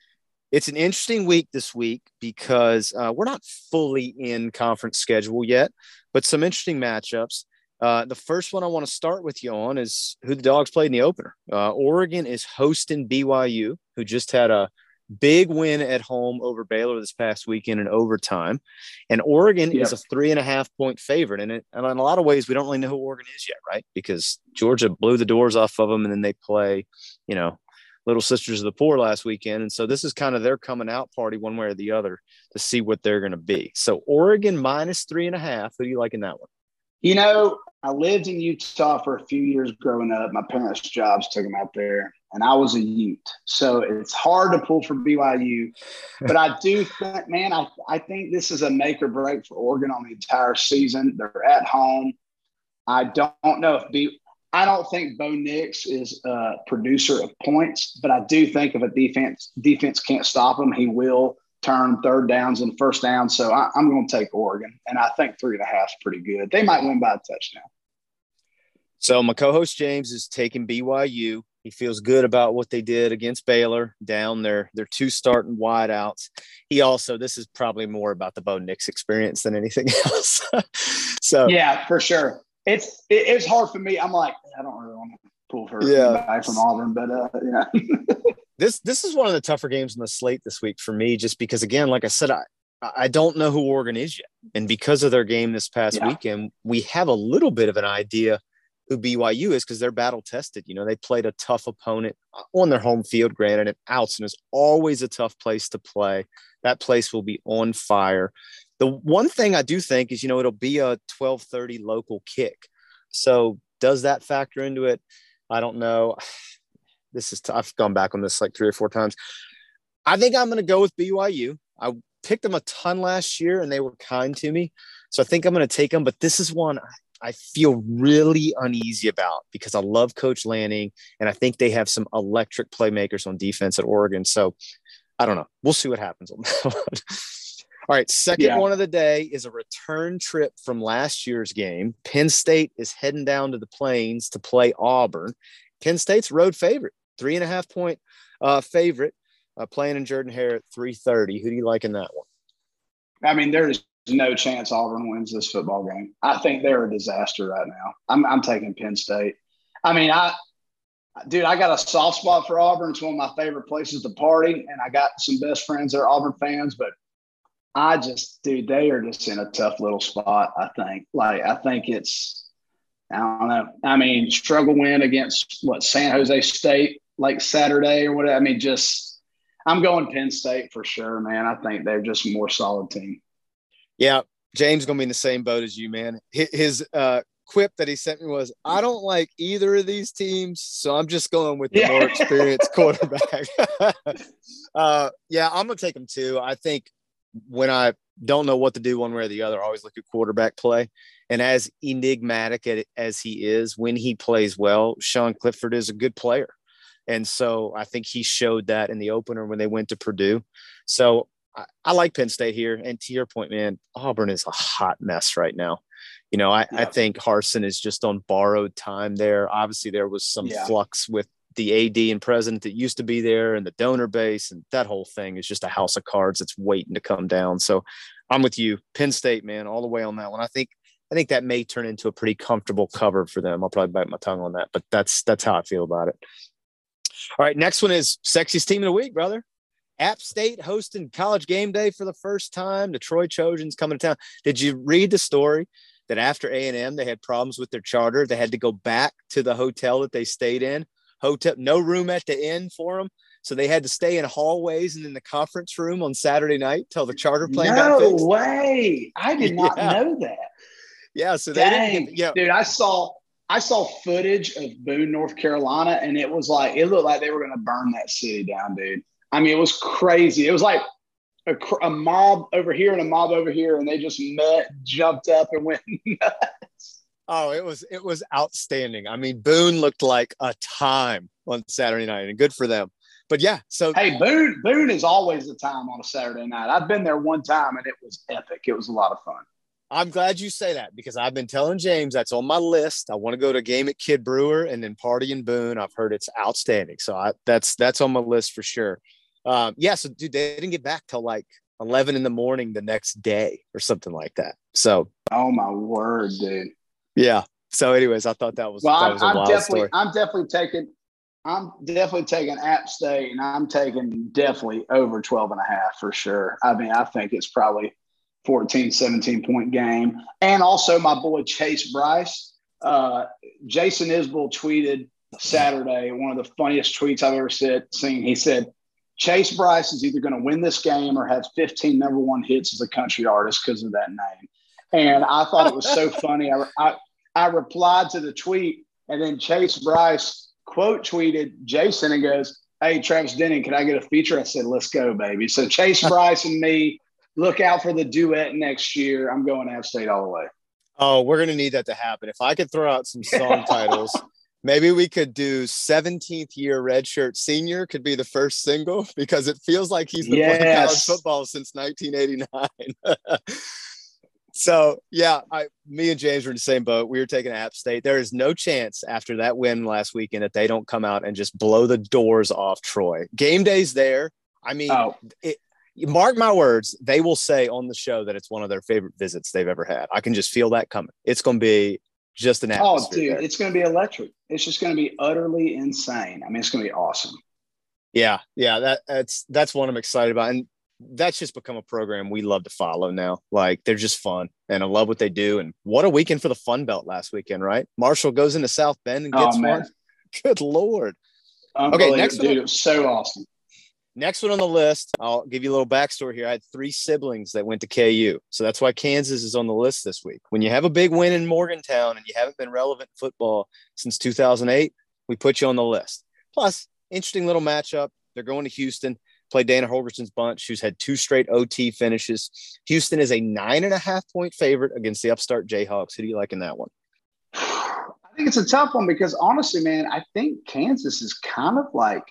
It's an interesting week this week because uh, we're not fully in conference schedule yet, but some interesting matchups. Uh, the first one I want to start with you on is who the Dogs played in the opener. Uh, Oregon is hosting B Y U, who just had a big win at home over Baylor this past weekend in overtime. And Oregon yep. is a three and a half point favorite. And, it, and in a lot of ways, we don't really know who Oregon is yet, right? Because Georgia blew the doors off of them, and then they play, you know, Little Sisters of the Poor last weekend. And so this is kind of their coming out party one way or the other to see what they're going to be. So Oregon minus three and a half. Who do you like in that one? You know, I lived in Utah for a few years growing up. My parents' jobs took them out there, and I was a Ute. So it's hard to pull for B Y U. But I do think, man, I, I think this is a make or break for Oregon on the entire season. They're at home. I don't know if B – I don't think Bo Nix is a producer of points, but I do think if a defense defense can't stop him, he will turn third downs and first down. So I, I'm going to take Oregon, and I think three and a half is pretty good. They might win by a touchdown. So my co-host James is taking B Y U. He feels good about what they did against Baylor, down their, their two starting wideouts. He also, this is probably more about the Bo Nix experience than anything else. So yeah, for sure. It's it, it's hard for me. I'm like, I don't really want to pull her yeah. back from Auburn, but uh, yeah. This this is one of the tougher games on the slate this week for me, just because, again, like I said, I, I don't know who Oregon is yet. And because of their game this past yeah. weekend, we have a little bit of an idea who B Y U is, because they're battle-tested. You know, they played a tough opponent on their home field, granted, and Alton is always a tough place to play. That place will be on fire. The one thing I do think is, you know, it'll be a twelve thirty local kick. So does that factor into it? I don't know. This is, t- I've gone back on this like three or four times. I think I'm going to go with B Y U. I picked them a ton last year and they were kind to me. So I think I'm going to take them, but this is one I, I feel really uneasy about, because I love Coach Lanning and I think they have some electric playmakers on defense at Oregon. So I don't know. We'll see what happens on that one. All right. Second yeah. one of the day is a return trip from last year's game. Penn State is heading down to the Plains to play Auburn. Penn State's road favorite. Three and a half point uh, favorite. uh, playing in Jordan-Hare at three thirty. Who do you like in that one? I mean, there's no chance Auburn wins this football game. I think they're a disaster right now. I'm, I'm taking Penn State. I mean, I dude, I got a soft spot for Auburn. It's one of my favorite places to party, and I got some best friends that are Auburn fans, but I just, dude, they are just in a tough little spot, I think. Like, I think it's, I don't know. I mean, struggle win against, what, San Jose State, like Saturday or whatever. I mean, just, I'm going Penn State for sure, man. I think they're just a more solid team. Yeah, James going to be in the same boat as you, man. His uh, quip that he sent me was, I don't like either of these teams, so I'm just going with the yeah. more experienced quarterback. uh, yeah, I'm going to take them too. I think when I don't know what to do one way or the other, I always look at quarterback play. And as enigmatic as he is, when he plays well, Sean Clifford is a good player. And so I think he showed that in the opener when they went to Purdue. So I, I like Penn State here. And to your point, man, Auburn is a hot mess right now. You know, I, yeah. I think Harsin is just on borrowed time there. Obviously, there was some yeah. flux with the A D and president that used to be there and the donor base, and that whole thing is just a house of cards that's waiting to come down. So I'm with you, Penn State, man, all the way on that one. I think, I think that may turn into a pretty comfortable cover for them. I'll probably bite my tongue on that, but that's, that's how I feel about it. All right. Next one is sexiest team of the week, brother. App State hosting College Game Day for the first time. The Troy Trojans coming to town. Did you read the story that after A and M, they had problems with their charter? They had to go back to the hotel that they stayed in. Hotel, no room at the inn for them. So they had to stay in hallways and in the conference room on Saturday night till the charter plane no got fixed. No way. I did not yeah. know that. Yeah. So they didn't get, yeah. dude, I saw, I saw footage of Boone, North Carolina, and it was like, it looked like they were going to burn that city down, dude. I mean, it was crazy. It was like a, a mob over here and a mob over here. And they just met, jumped up and went nuts. Oh, it was it was outstanding. I mean, Boone looked like a time on Saturday night, and good for them. But yeah, so hey, Boone Boone is always a time on a Saturday night. I've been there one time, and it was epic. It was a lot of fun. I'm glad you say that, because I've been telling James that's on my list. I want to go to a game at Kid Brewer and then party in Boone. I've heard it's outstanding, so I, that's that's on my list for sure. Um, yeah, so dude, they didn't get back till like eleven in the morning the next day or something like that. So, oh my word, dude. Yeah. So anyways, I thought that was, well, that was a I'm wild definitely, story. I'm definitely taking, I'm definitely taking App State, and I'm taking definitely over twelve and a half for sure. I mean, I think it's probably fourteen, seventeen point game. And also my boy Chase Bryce, uh, Jason Isbell tweeted Saturday, one of the funniest tweets I've ever said, seen. He said, Chase Bryce is either going to win this game or have fifteen number one hits as a country artist because of that name. And I thought it was so funny. I, I I replied to the tweet, and then Chase Bryce quote tweeted Jason and goes, "Hey, Travis Denning, can I get a feature?" I said, "Let's go, baby." So Chase Bryce and me, look out for the duet next year. I'm going App State all the way. Oh, we're gonna need that to happen. If I could throw out some song titles, maybe we could do seventeenth year redshirt senior could be the first single, because it feels like he's been yes. playing college football since nineteen eighty-nine. So, yeah, I, me and James were in the same boat. We were taking App State. There is no chance after that win last weekend that they don't come out and just blow the doors off Troy. Game day's there. I mean, oh. it, mark my words, they will say on the show that it's one of their favorite visits they've ever had. I can just feel that coming. It's going to be just an atmosphere. Oh, dude, there. It's going to be electric. It's just going to be utterly insane. I mean, it's going to be awesome. Yeah, yeah, that, that's that's what I'm excited about. And that's just become a program we love to follow now. Like, they're just fun, and I love what they do. And what a weekend for the Fun Belt last weekend, right? Marshall goes into South Bend and gets oh, one. Good Lord. Okay, next dude, one. It was so awesome. Next one on the list, I'll give you a little backstory here. I had three siblings that went to K U, so that's why Kansas is on the list this week. When you have a big win in Morgantown and you haven't been relevant in football since two thousand eight, we put you on the list. Plus, interesting little matchup. They're going to Houston. Play Dana Holgerson's bunch, who's had two straight O T finishes. Houston is a nine and a half point favorite against the upstart Jayhawks. Who do you like in that one? I think it's a tough one, because honestly, man, I think Kansas is kind of like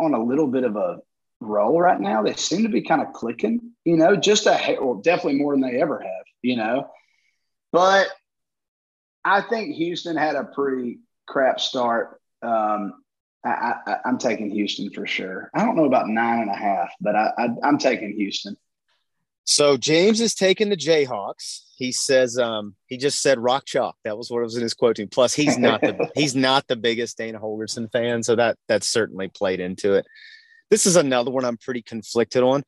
on a little bit of a roll right now. They seem to be kind of clicking, you know, just a well, definitely more than they ever have, you know. But I think Houston had a pretty crap start. Um, I, I, I'm taking Houston for sure. I don't know about nine and a half, but I, I, I'm taking Houston. So James is taking the Jayhawks. He says um, he just said rock chalk. That was what was in his quoting. Plus, he's not the he's not the biggest Dana Holgerson fan, so that that certainly played into it. This is another one I'm pretty conflicted on.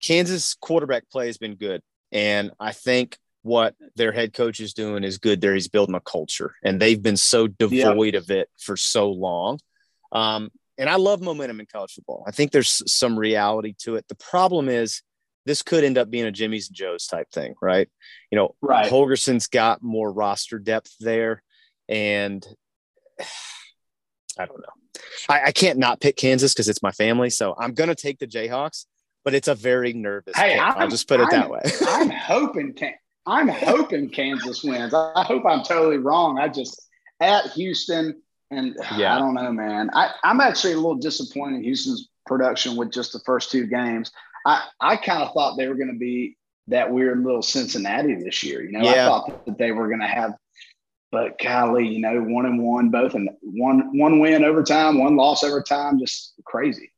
Kansas quarterback play has been good, and I think what their head coach is doing is good there. He's building a culture, and they've been so devoid yeah. of it for so long. Um, and I love momentum in college football. I think there's some reality to it. The problem is this could end up being a Jimmy's and Joe's type thing, right? You know, right. Holgerson's got more roster depth there, and I don't know. I, I can't not pick Kansas because it's my family, so I'm going to take the Jayhawks, but it's a very nervous hey, I'll just put it I'm, that way. I'm hoping – I'm hoping Kansas wins. I hope I'm totally wrong. I just – at Houston, and yeah. I don't know, man. I, I'm actually a little disappointed in Houston's production with just the first two games. I, I kind of thought they were going to be that weird little Cincinnati this year. You know, yeah. I thought that they were going to have – but, golly, you know, one and one, both and one one win overtime, one loss overtime, just crazy.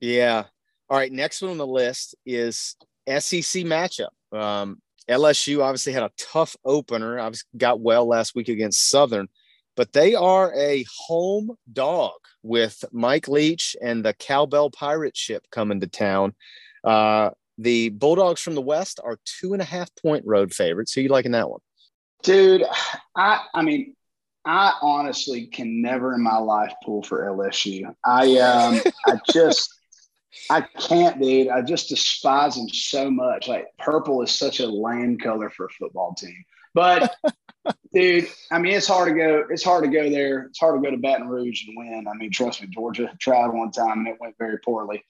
Yeah. All right, next one on the list is S E C matchup. Um L S U obviously had a tough opener. I got well last week against Southern, but they are a home dog with Mike Leach and the Cowbell Pirate Ship coming to town. Uh, the Bulldogs from the West are two and a half point road favorites. Who you liking that one? Dude, I, I mean, I honestly can never in my life pull for L S U. I, um, I just, I can't, dude. I just despise them so much. Like, purple is such a lame color for a football team. But, dude, I mean, it's hard to go. It's hard to go there. It's hard to go to Baton Rouge and win. I mean, trust me, Georgia tried one time and it went very poorly.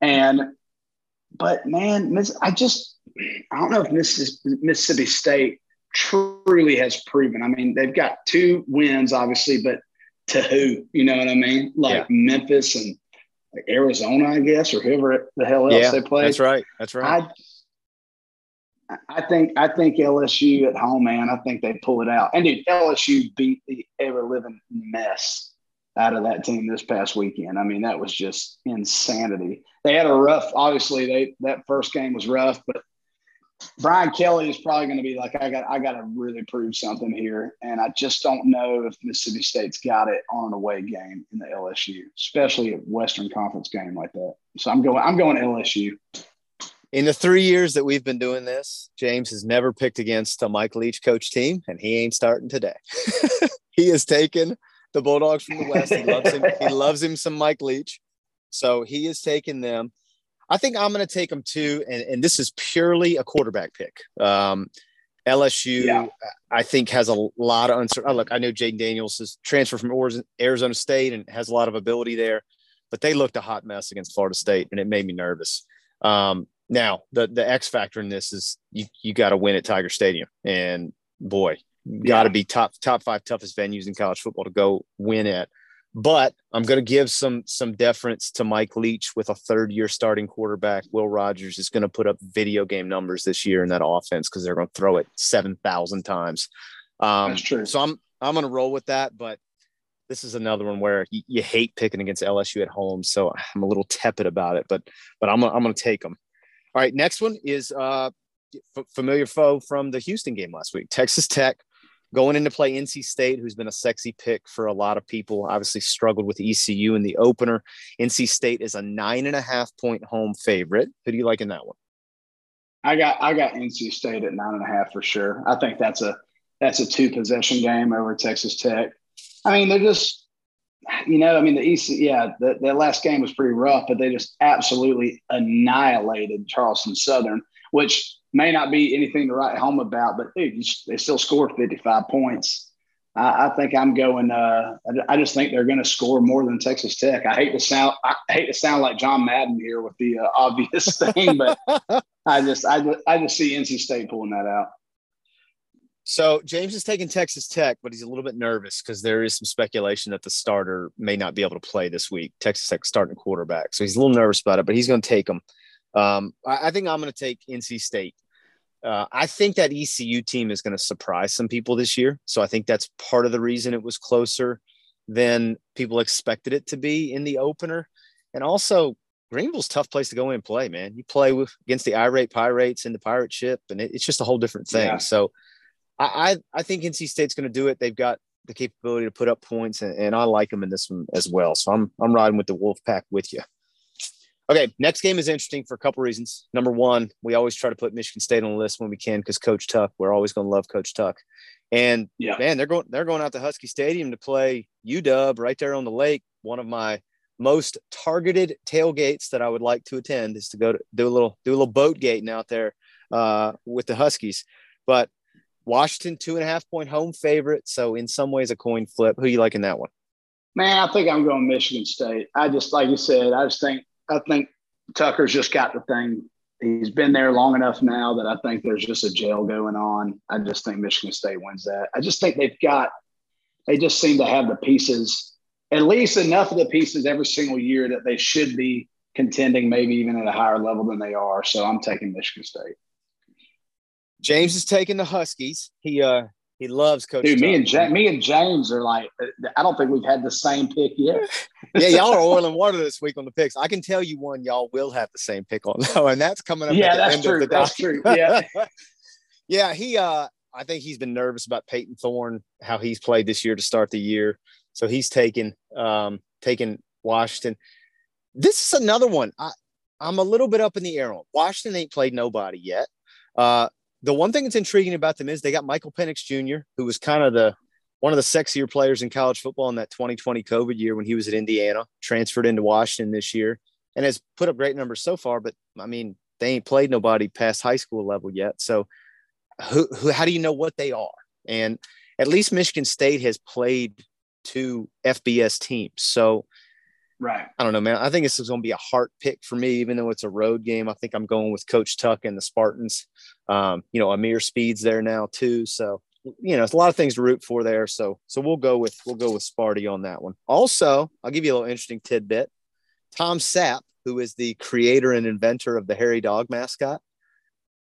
And, but man, I just, I don't know if Mississippi State truly has proven. I mean, they've got two wins, obviously, but to who? You know what I mean? Like yeah. Memphis and Arizona, I guess, or whoever the hell else yeah, they play. That's right. That's right. I, I think I think L S U at home, man. I think they pull it out. And dude, L S U beat the ever living mess out of that team this past weekend. I mean, that was just insanity. They had a rough. Obviously, they that first game was rough, but Brian Kelly is probably going to be like, I got, I got to really prove something here, and I just don't know if Mississippi State's got it on an away game in the L S U, especially a Western Conference game like that. So I'm going, I'm going L S U. In the three years that we've been doing this, James has never picked against a Mike Leach coach team, and he ain't starting today. He has taken the Bulldogs from the West. He loves him. He loves him some Mike Leach, so he has taken them. I think I'm going to take them too, and, and this is purely a quarterback pick. Um, L S U, yeah. I think, has a lot of uncertainty. Oh, look, I know Jaden Daniels is transferred from Arizona State and has a lot of ability there, but they looked a hot mess against Florida State, and it made me nervous. Um, now, the the X factor in this is you you got to win at Tiger Stadium, and boy, yeah. got to be top top five toughest venues in college football to go win at. But I'm going to give some some deference to Mike Leach with a third-year starting quarterback. Will Rogers is going to put up video game numbers this year in that offense because they're going to throw it seven thousand times. Um, That's true. So I'm I'm going to roll with that, but this is another one where you, you hate picking against L S U at home, so I'm a little tepid about it, but but I'm, I'm going to take them. All right, next one is uh, f- familiar foe from the Houston game last week, Texas Tech. Going in to play N C State, who's been a sexy pick for a lot of people, obviously struggled with E C U in the opener. N C State is a nine and a half point home favorite. Who do you like in that one? I got I got N C State at nine and a half for sure. I think that's a that's a two possession game over Texas Tech. I mean, they're just, you know, I mean the E C U, yeah, the, the last game was pretty rough, but they just absolutely annihilated Charleston Southern, which may not be anything to write home about, but dude, they still scored fifty-five points. I, I think I'm going. Uh, I, I just think they're going to score more than Texas Tech. I hate to sound. I hate to sound like John Madden here with the uh, obvious thing, but I just, I, I just see N C State pulling that out. So James is taking Texas Tech, but he's a little bit nervous because there is some speculation that the starter may not be able to play this week. Texas Tech starting quarterback, so he's a little nervous about it, but he's going to take them. Um, I, I think I'm going to take N C State. Uh, I think that E C U team is going to surprise some people this year. So I think that's part of the reason it was closer. than people expected it to be in the opener. And also, Greenville's a tough place to go in and play, man. You play with, against the irate Pirates and the Pirate ship, and it, it's just a whole different thing. Yeah. So I, I I think N C State's going to do it. They've got the capability to put up points, and, and I like them in this one as well. So I'm I'm riding with the Wolfpack with you. Okay, next game is interesting for a couple reasons. Number one, we always try to put Michigan State on the list when we can because Coach Tuck, we're always going to love Coach Tuck. And, yeah. man, they're going they're going out to Husky Stadium to play U W right there on the lake. One of my most targeted tailgates that I would like to attend is to go to do a little do a little boat gating out there uh, with the Huskies. But Washington, two and a half point home favorite, so in some ways a coin flip. Who you like in that one? Man, I think I'm going Michigan State. I just, like you said, I just think – I think Tucker's just got the thing. He's been there long enough now that I think there's just a gel going on. I just think Michigan State wins that. I just think they've got – they just seem to have the pieces, at least enough of the pieces every single year that they should be contending maybe even at a higher level than they are. So I'm taking Michigan State. James is taking the Huskies. He uh, he loves Coach Dude, Tuck. Me and, ja- me and James are like – I don't think we've had the same pick yet. Yeah, y'all are oil and water this week on the picks. I can tell you one y'all will have the same pick on, though, and that's coming up yeah, at the end true. of the day. That's true, that's true, yeah. yeah, he. Uh, I think he's been nervous about Peyton Thorne, how he's played this year to start the year. So he's taking, um, taking Washington. This is another one I, I'm a little bit up in the air on. Washington ain't played nobody yet. Uh, the one thing that's intriguing about them is they got Michael Penix Junior, who was kind of the – one of the sexier players in college football in that twenty twenty COVID year when he was at Indiana, transferred into Washington this year and has put up great numbers so far, but I mean, they ain't played nobody past high school level yet. So who, who, how do you know what they are? And at least Michigan State has played two F B S teams. So right. I don't know, man, I think this is going to be a heart pick for me, even though it's a road game. I think I'm going with Coach Tuck and the Spartans. Um, you know, Amir Speed's there now too. So, you know, it's a lot of things to root for there. So, so we'll go with, we'll go with Sparty on that one. Also, I'll give you a little interesting tidbit. Tom Sapp, who is the creator and inventor of the Harry Dogg mascot,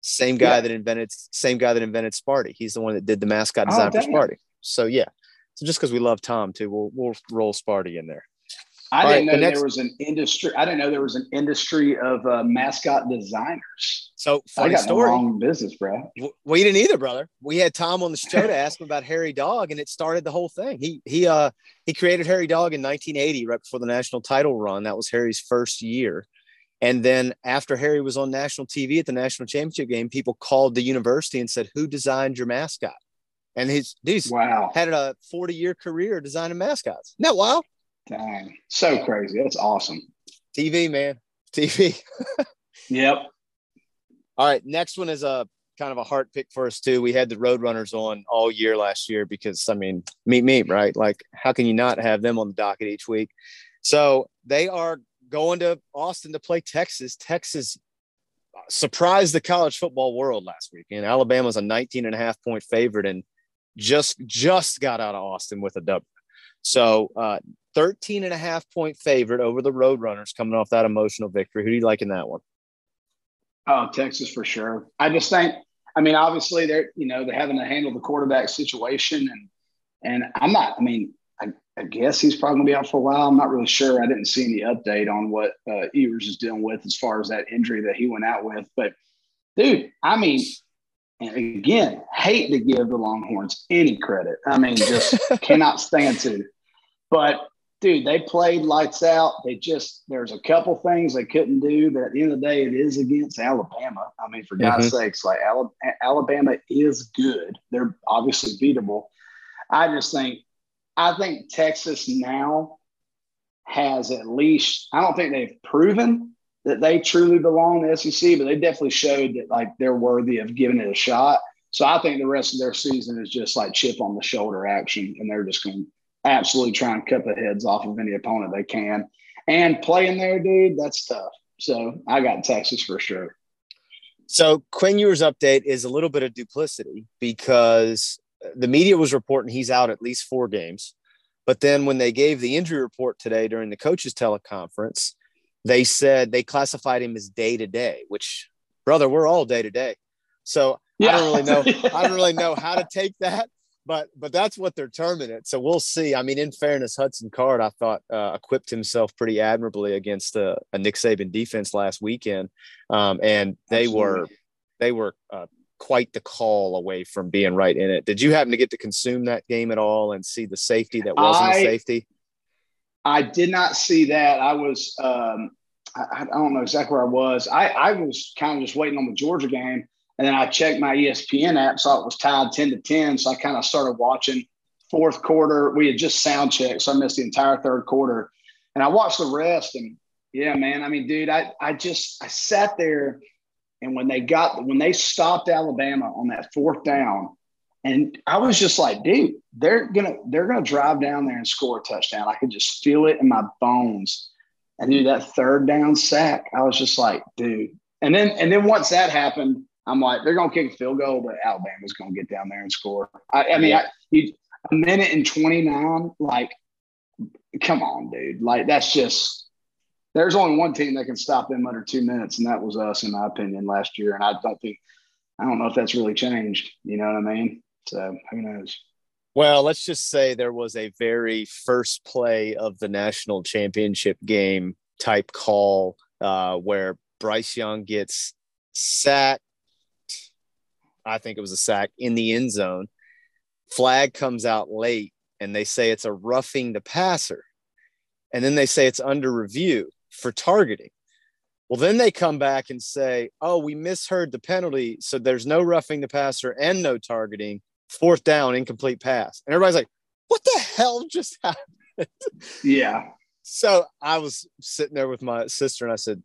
same guy yeah. that invented, same guy that invented Sparty. He's the one that did the mascot design oh, for Sparty. So yeah. So just cause we love Tom too, we'll, we'll roll Sparty in there. I All didn't right, know the next... there was an industry. I didn't know there was an industry of uh, mascot designers. So funny I got story. The wrong business, bro. We didn't either, brother. We had Tom on the show to ask him about Harry Dogg, and it started the whole thing. He he uh he created Harry Dogg in nineteen eighty, right before the national title run. That was Harry's first year, and then after Harry was on national T V at the national championship game, people called the university and said, "Who designed your mascot?" And his dude's wow. had a forty-year career designing mascots. Isn't that wild? Dang, so crazy. That's awesome. T V, man. T V. Yep. All right. Next one is a kind of a heart pick for us, too. We had the Roadrunners on all year last year because, I mean, meet me, right? Like, how can you not have them on the docket each week? So they are going to Austin to play Texas. Texas surprised the college football world last week. And Alabama's a nineteen and a half point favorite and just, just got out of Austin with a W. So, uh, thirteen and a half point favorite over the Roadrunners coming off that emotional victory. Who do you like in that one? Oh, Texas for sure. I just think, I mean, obviously they're, you know, they're having to handle the quarterback situation and, and I'm not, I mean, I, I guess he's probably gonna be out for a while. I'm not really sure. I didn't see any update on what uh, Ewers is dealing with as far as that injury that he went out with, but dude, I mean, and again, hate to give the Longhorns any credit. I mean, just cannot stand to, but dude, they played lights out. They just, there's a couple things they couldn't do, but at the end of the day, it is against Alabama. I mean, for mm-hmm. God's sakes, like Alabama is good. They're obviously beatable. I just think, I think Texas now has at least, I don't think they've proven that they truly belong to the S E C, but they definitely showed that like they're worthy of giving it a shot. So I think the rest of their season is just like chip on the shoulder action, and they're just going to absolutely try and cut the heads off of any opponent they can. And playing there, dude, that's tough. So I got Texas for sure. So Quinn Ewers' update is a little bit of duplicity because the media was reporting he's out at least four games. But then when they gave the injury report today during the coaches' teleconference, they said they classified him as day-to-day, which, brother, we're all day-to-day. So yeah. I don't really know. I don't really know how to take that. But but that's what they're terming it. So we'll see. I mean, in fairness, Hudson Card, I thought, uh, equipped himself pretty admirably against a, a Nick Saban defense last weekend. Um, and they Absolutely. were they were uh, quite the call away from being right in it. Did you happen to get to consume that game at all and see the safety that wasn't I, a safety? I did not see that. I was um, – I, I don't know exactly where I was. I, I was kind of just waiting on the Georgia game. And then I checked my E S P N app, saw it was tied ten to ten. So I kind of started watching fourth quarter. We had just sound checked, so I missed the entire third quarter. And I watched the rest. And yeah, man, I mean, dude, I, I just, I sat there. And when they got, when they stopped Alabama on that fourth down, and I was just like, dude, they're going to, they're going to drive down there and score a touchdown. I could just feel it in my bones. And dude, that third down sack, I was just like, dude. And then, and then once that happened, I'm like, they're going to kick a field goal, but Alabama's going to get down there and score. I, I mean, yeah. I, you, a minute and twenty-nine, like, come on, dude. Like, that's just – there's only one team that can stop them under two minutes, and that was us, in my opinion, last year. And I don't think – I don't know if that's really changed. You know what I mean? So, who knows? Well, let's just say there was a very first play of the national championship game type call uh, where Bryce Young gets sacked. I think it was a sack in the end zone. Flag comes out late and they say it's a roughing the passer. And then they say it's under review for targeting. Well, then they come back and say, oh, we misheard the penalty. So there's no roughing the passer and no targeting. Fourth down, incomplete pass. And everybody's like, what the hell just happened? Yeah. So I was sitting there with my sister and I said,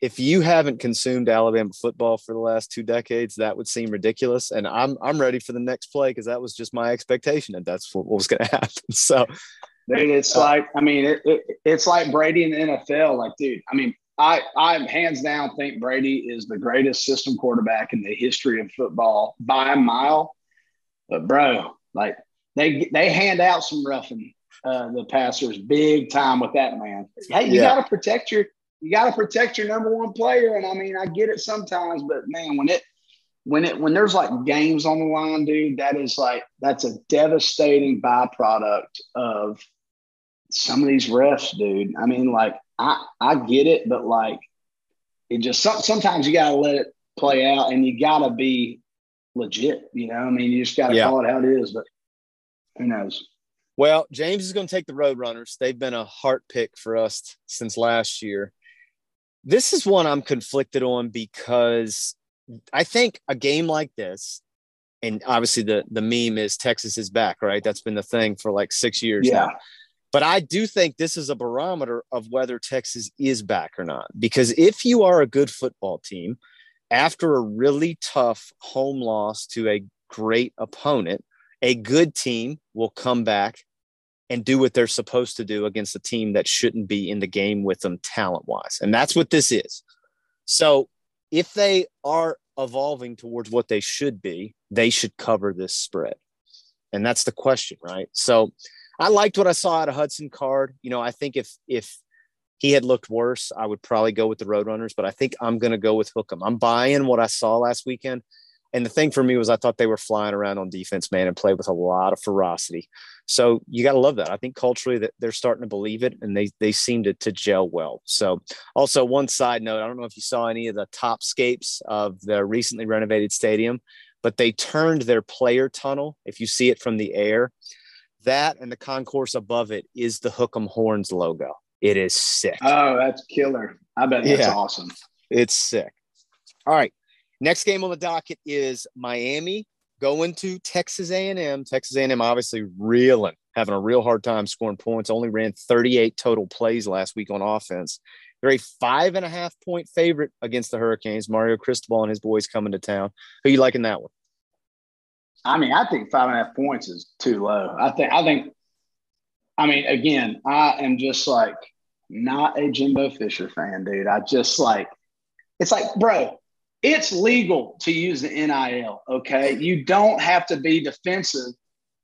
if you haven't consumed Alabama football for the last two decades, that would seem ridiculous. And I'm I'm ready for the next play because that was just my expectation, and that's what, what was going to happen. So, dude, it's uh, like I mean, it, it, it's like Brady in the N F L. Like, dude, I mean, I I hands down think Brady is the greatest system quarterback in the history of football by a mile. But bro, like they they hand out some roughing uh, the passers big time with that man. Hey, you yeah. got to protect your. You got to protect your number one player. And I mean, I get it sometimes, but man, when it, when it, when there's like games on the line, dude, that is like, that's a devastating byproduct of some of these refs, dude. I mean, like I, I get it, but like it just, sometimes you got to let it play out and you got to be legit. You know I mean? You just got to yeah. call it how it is, but who knows? Well, James is going to take the Roadrunners. They've been a heart pick for us since last year. This is one I'm conflicted on because I think a game like this, and obviously the, the meme is Texas is back, right? That's been the thing for like six years yeah. now. But I do think this is a barometer of whether Texas is back or not. Because if you are a good football team, after a really tough home loss to a great opponent, a good team will come back and do what they're supposed to do against a team that shouldn't be in the game with them talent-wise. And that's what this is. So if they are evolving towards what they should be, they should cover this spread. And that's the question, right? So I liked what I saw out of Hudson Card. You know, I think if if he had looked worse, I would probably go with the Roadrunners, but I think I'm going to go with Hookem. I'm buying what I saw last weekend. And the thing for me was I thought they were flying around on defense, man, and played with a lot of ferocity. So you got to love that. I think culturally that they're starting to believe it, and they they seem to, to gel well. So also one side note, I don't know if you saw any of the topscapes of the recently renovated stadium, but they turned their player tunnel, if you see it from the air. That and the concourse above it is the Hook 'em Horns logo. It is sick. Oh, that's killer. I bet that's yeah. awesome. It's sick. All right. Next game on the docket is Miami going to Texas A and M. Texas A and M obviously reeling, having a real hard time scoring points. Only ran thirty-eight total plays last week on offense. They're a five and a half point favorite against the Hurricanes. Mario Cristobal and his boys coming to town. Who you liking that one? I mean, I think five and a half points is too low. I think, I think, I mean, again, I am just like not a Jimbo Fisher fan, dude. I just like, it's like, bro. It's legal to use the N I L, okay? You don't have to be defensive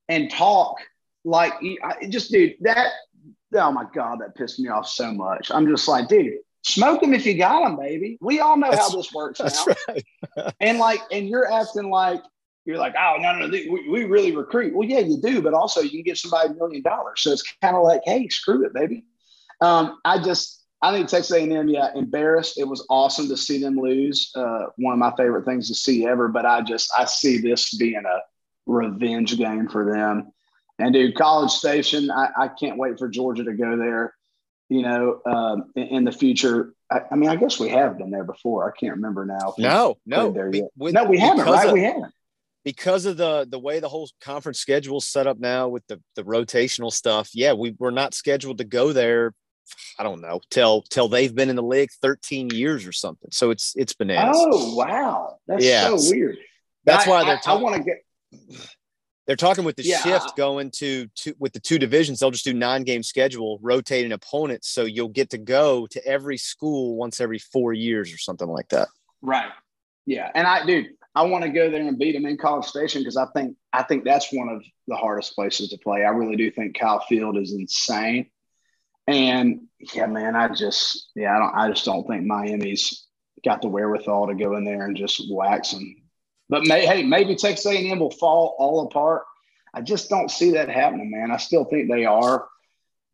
and talk like – just, dude, that – oh, my God, that pissed me off so much. I'm just like, dude, smoke them if you got them, baby. We all know that's, how this works now. That's right. And, like, and you're acting like you're like, oh, no, no, we, we really recruit. Well, yeah, you do, but also you can get somebody a million dollars. So it's kind of like, hey, screw it, baby. Um, I just, I think Texas A and M, yeah, embarrassed. It was awesome to see them lose. Uh, one of my favorite things to see ever, but I just, I see this being a revenge game for them. And, dude, College Station, I, I can't wait for Georgia to go there, you know, um, in, in the future. I, I mean, I guess we have been there before. I can't remember now. No, no. There be, yet. With, no, we haven't, right? Of, we haven't. Because of the the way the whole conference schedule is set up now with the, the rotational stuff, yeah, we, we're not scheduled to go there, I don't know, till till they've been in the league thirteen years or something. So it's it's bananas. Oh, wow. That's yeah, so weird. That's I, why they're talking. I, I want to get – They're talking with the yeah. shift going to, to with the two divisions, they'll just do nine-game schedule, rotating opponents, so you'll get to go to every school once every four years or something like that. Right. Yeah, and I dude, I want to go there and beat them in College Station because I think I think that's one of the hardest places to play. I really do think Kyle Field is insane, and yeah, man, I just yeah, I don't, I just don't think Miami's got the wherewithal to go in there and just wax them. But, may, hey, maybe Texas A and M will fall all apart. I just don't see that happening, man. I still think they are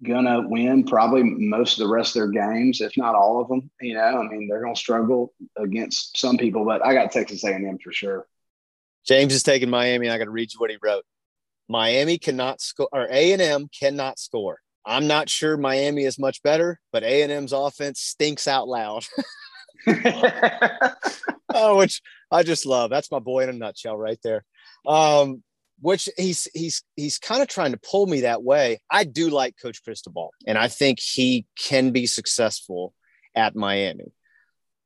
going to win probably most of the rest of their games, if not all of them. You know, I mean, they're going to struggle against some people, but I got Texas A and M for sure. James is taking Miami, and I got to read you what he wrote. Miami cannot score – or A and M cannot score. I'm not sure Miami is much better, but A and M's offense stinks out loud. Oh, which I just love. That's my boy in a nutshell right there. Um, which he's he's he's kind of trying to pull me that way. I do like Coach Cristobal, and I think he can be successful at Miami.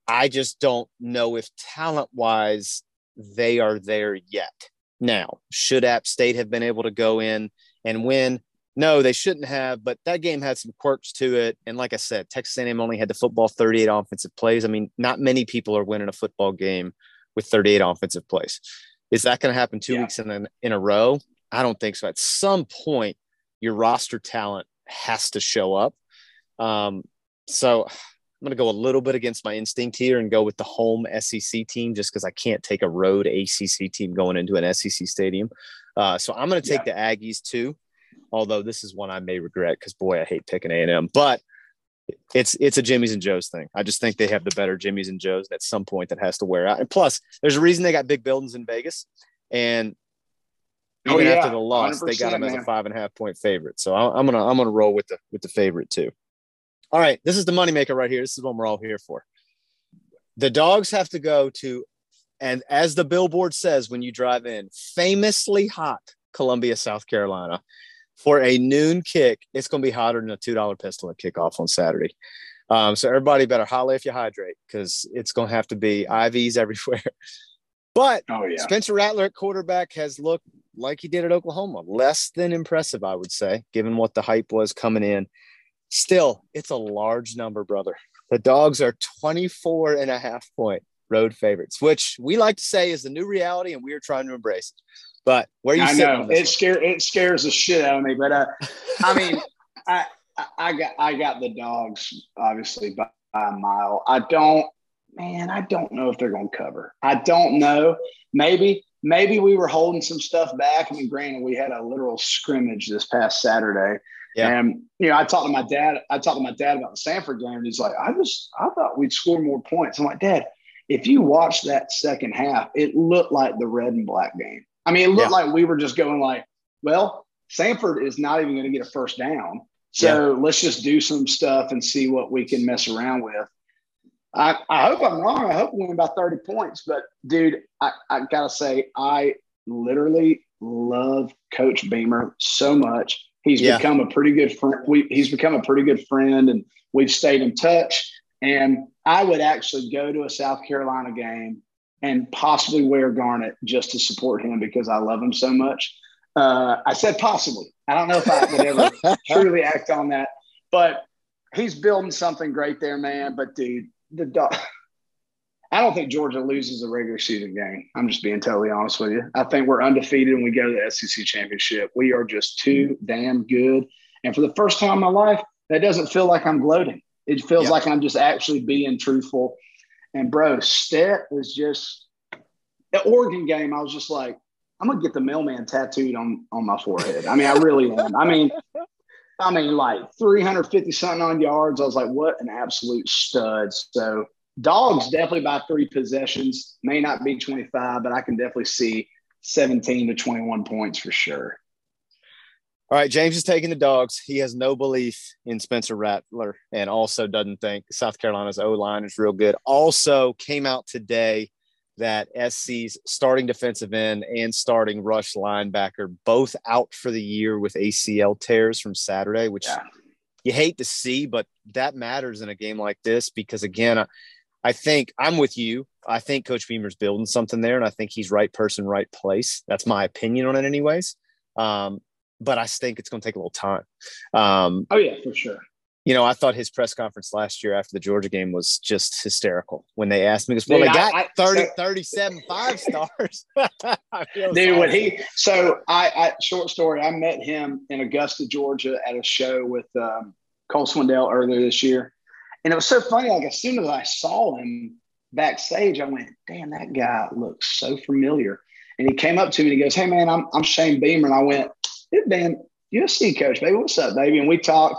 I just don't know if talent-wise they are there yet. Now, should App State have been able to go in and win? No, they shouldn't have, but that game had some quirks to it. And like I said, Texas A and M only had to football thirty-eight offensive plays. I mean, not many people are winning a football game with thirty-eight offensive plays. Is that going to happen two yeah. weeks in a, in a row? I don't think so. At some point, your roster talent has to show up. Um, so I'm going to go a little bit against my instinct here and go with the home S E C team just because I can't take a road A C C team going into an S E C stadium. Uh, so I'm going to take yeah. the Aggies too. Although this is one I may regret because, boy, I hate picking A and M. But it's it's a Jimmy's and Joe's thing. I just think they have the better Jimmy's and Joe's, and at some point that has to wear out. And plus, there's a reason they got big buildings in Vegas. And even oh, yeah. after the loss, they got them man. as a five and a half point favorite. So I'm gonna I'm gonna roll with the with the favorite too. All right, this is the moneymaker right here. This is what we're all here for. The dogs have to go to, and as the billboard says when you drive in, famously hot Columbia, South Carolina. For a noon kick, it's going to be hotter than a two dollar pistol at kickoff on Saturday. Um, so everybody better holler if you hydrate because it's going to have to be I Vs everywhere. But oh, yeah. Spencer Rattler at quarterback has looked like he did at Oklahoma. Less than impressive, I would say, given what the hype was coming in. Still, it's a large number, brother. The dogs are twenty-four and a half point road favorites, which we like to say is the new reality, and we are trying to embrace it. But where are you sitting? I know it scares it scares the shit out of me. But uh, I mean, I I got I got the dogs obviously by, by a mile. I don't, man. I don't know if they're going to cover. I don't know. Maybe maybe we were holding some stuff back. I mean, granted, we had a literal scrimmage this past Saturday. Yeah. And you know, I talked to my dad. I talked to my dad about the Sanford game, and he's like, I just I thought we'd score more points. I'm like, Dad, if you watch that second half, it looked like the red and black game. I mean, it looked yeah. like we were just going like, well, Sanford is not even going to get a first down. So yeah. let's just do some stuff and see what we can mess around with. I, I hope I'm wrong. I hope we win by thirty points. But, dude, I, I got to say, I literally love Coach Beamer so much. He's yeah. become a pretty good friend. We, he's become a pretty good friend, and we've stayed in touch. And I would actually go to a South Carolina game and possibly wear garnet just to support him because I love him so much. Uh, I said possibly. I don't know if I could ever truly act on that. But he's building something great there, man. But, dude, the dog, I don't think Georgia loses a regular season game. I'm just being totally honest with you. I think we're undefeated and we go to the S E C championship. We are just too damn good. And for the first time in my life, that doesn't feel like I'm gloating. It feels yeah. like I'm just actually being truthful. And, bro, Stet was just – the Oregon game, I was just like, I'm gonna get the mailman tattooed on, on my forehead. I mean, I really am. I mean, I mean, like three hundred fifty something on yards. I was like, what an absolute stud. So Dogs definitely by three possessions, may not be twenty-five, but I can definitely see seventeen to twenty-one points for sure. All right, James is taking the Dogs. He has no belief in Spencer Rattler and also doesn't think South Carolina's O-line is real good. Also came out today that S C's starting defensive end and starting rush linebacker both out for the year with A C L tears from Saturday, which yeah. you hate to see, but that matters in a game like this because, again, I, I think I'm with you. I think Coach Beamer's building something there, and I think he's right person, right place. That's my opinion on it anyways. Um, but I think it's going to take a little time. Um, oh, yeah, for sure. You know, I thought his press conference last year after the Georgia game was just hysterical when they asked me, well, dude, they got I, I, thirty, so, thirty-seven five stars. Dude, sorry. When he – so, I, I short story, I met him in Augusta, Georgia at a show with um, Cole Swindell earlier this year. And it was so funny, like, as soon as I saw him backstage, I went, damn, that guy looks so familiar. And he came up to me and he goes, hey, man, I'm, I'm Shane Beamer. And I went, dude, man, U S C coach, baby, what's up, baby? And we talked.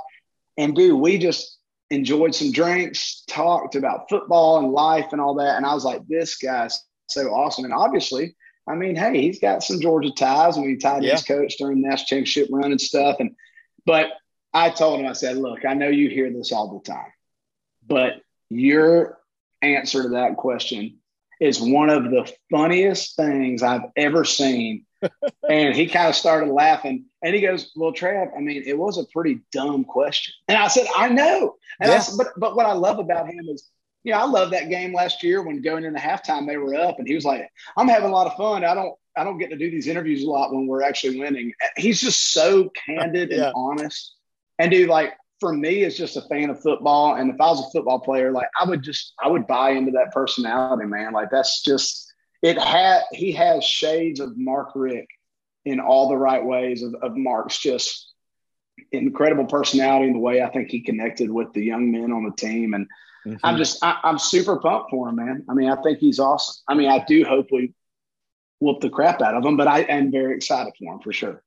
And, dude, we just enjoyed some drinks, talked about football and life and all that. And I was like, this guy's so awesome. And obviously, I mean, hey, he's got some Georgia ties. When he tied yeah. his coach during the national championship run and stuff. And But I told him, I said, look, I know you hear this all the time, but your answer to that question is one of the funniest things I've ever seen. And he kind of started laughing. And he goes, well, Trav, I mean, it was a pretty dumb question. And I said, I know. And yeah. I said, but, but what I love about him is, you know, I love that game last year when going into halftime, they were up and he was like, I'm having a lot of fun. I don't, I don't get to do these interviews a lot when we're actually winning. He's just so candid yeah. and honest. And dude, like for me, as just a fan of football. And if I was a football player, like I would just, I would buy into that personality, man. Like that's just, it had, he has shades of Mark Richt in all the right ways of, of Mark's just incredible personality and the way I think he connected with the young men on the team. And mm-hmm. I'm just, I, I'm super pumped for him, man. I mean, I think he's awesome. I mean, I do hope we whoop the crap out of him, but I am very excited for him for sure.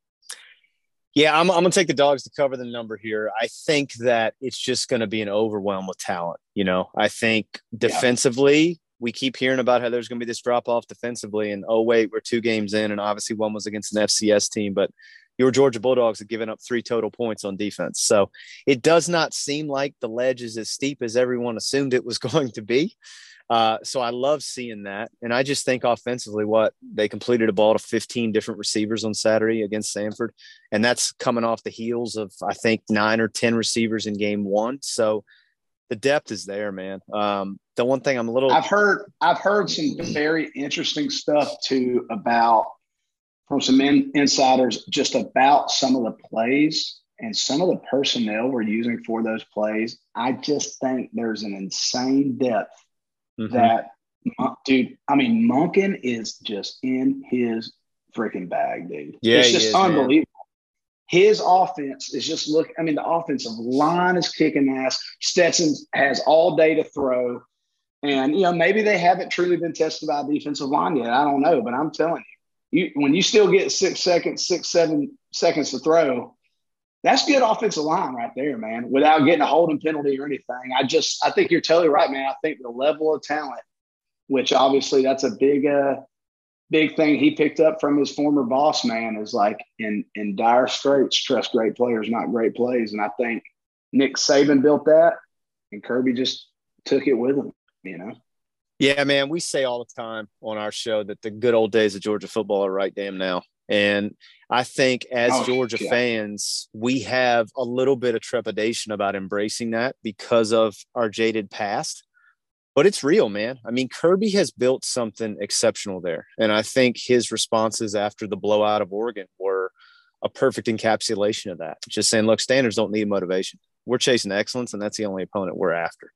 Yeah. I'm, I'm going to take the Dogs to cover the number here. I think that it's just going to be an overwhelm with talent. You know, I think defensively, yeah. we keep hearing about how there's going to be this drop-off defensively, and, oh, wait, we're two games in, and obviously one was against an F C S team, but your Georgia Bulldogs have given up three total points on defense. So it does not seem like the ledge is as steep as everyone assumed it was going to be. Uh, so I love seeing that, and I just think offensively what they completed a ball to fifteen different receivers on Saturday against Samford, and that's coming off the heels of, I think, nine or ten receivers in game one. So the depth is there, man. Um, the one thing I'm a little – I've heard I've heard some very interesting stuff, too, about – from some in, insiders just about some of the plays and some of the personnel we're using for those plays. I just think there's an insane depth mm-hmm. that – dude, I mean, Monken is just in his freaking bag, dude. Yeah, it's just is, unbelievable. Man. His offense is just look. I mean, the offensive line is kicking ass. Stetson has all day to throw. And, you know, maybe they haven't truly been tested by the defensive line yet. I don't know. But I'm telling you, you when you still get six seconds, six, seven seconds to throw, that's good offensive line right there, man, without getting a holding penalty or anything. I just – I think you're totally right, man. I think the level of talent, which obviously that's a big uh, – big thing he picked up from his former boss, man, is like in, in dire straits, trust great players, not great plays. And I think Nick Saban built that and Kirby just took it with him, you know? Yeah, man, we say all the time on our show that the good old days of Georgia football are right damn now. And I think as oh, Georgia yeah. fans, we have a little bit of trepidation about embracing that because of our jaded past. But it's real, man. I mean, Kirby has built something exceptional there. And I think his responses after the blowout of Oregon were a perfect encapsulation of that. Just saying, look, standards don't need motivation. We're chasing excellence, and that's the only opponent we're after.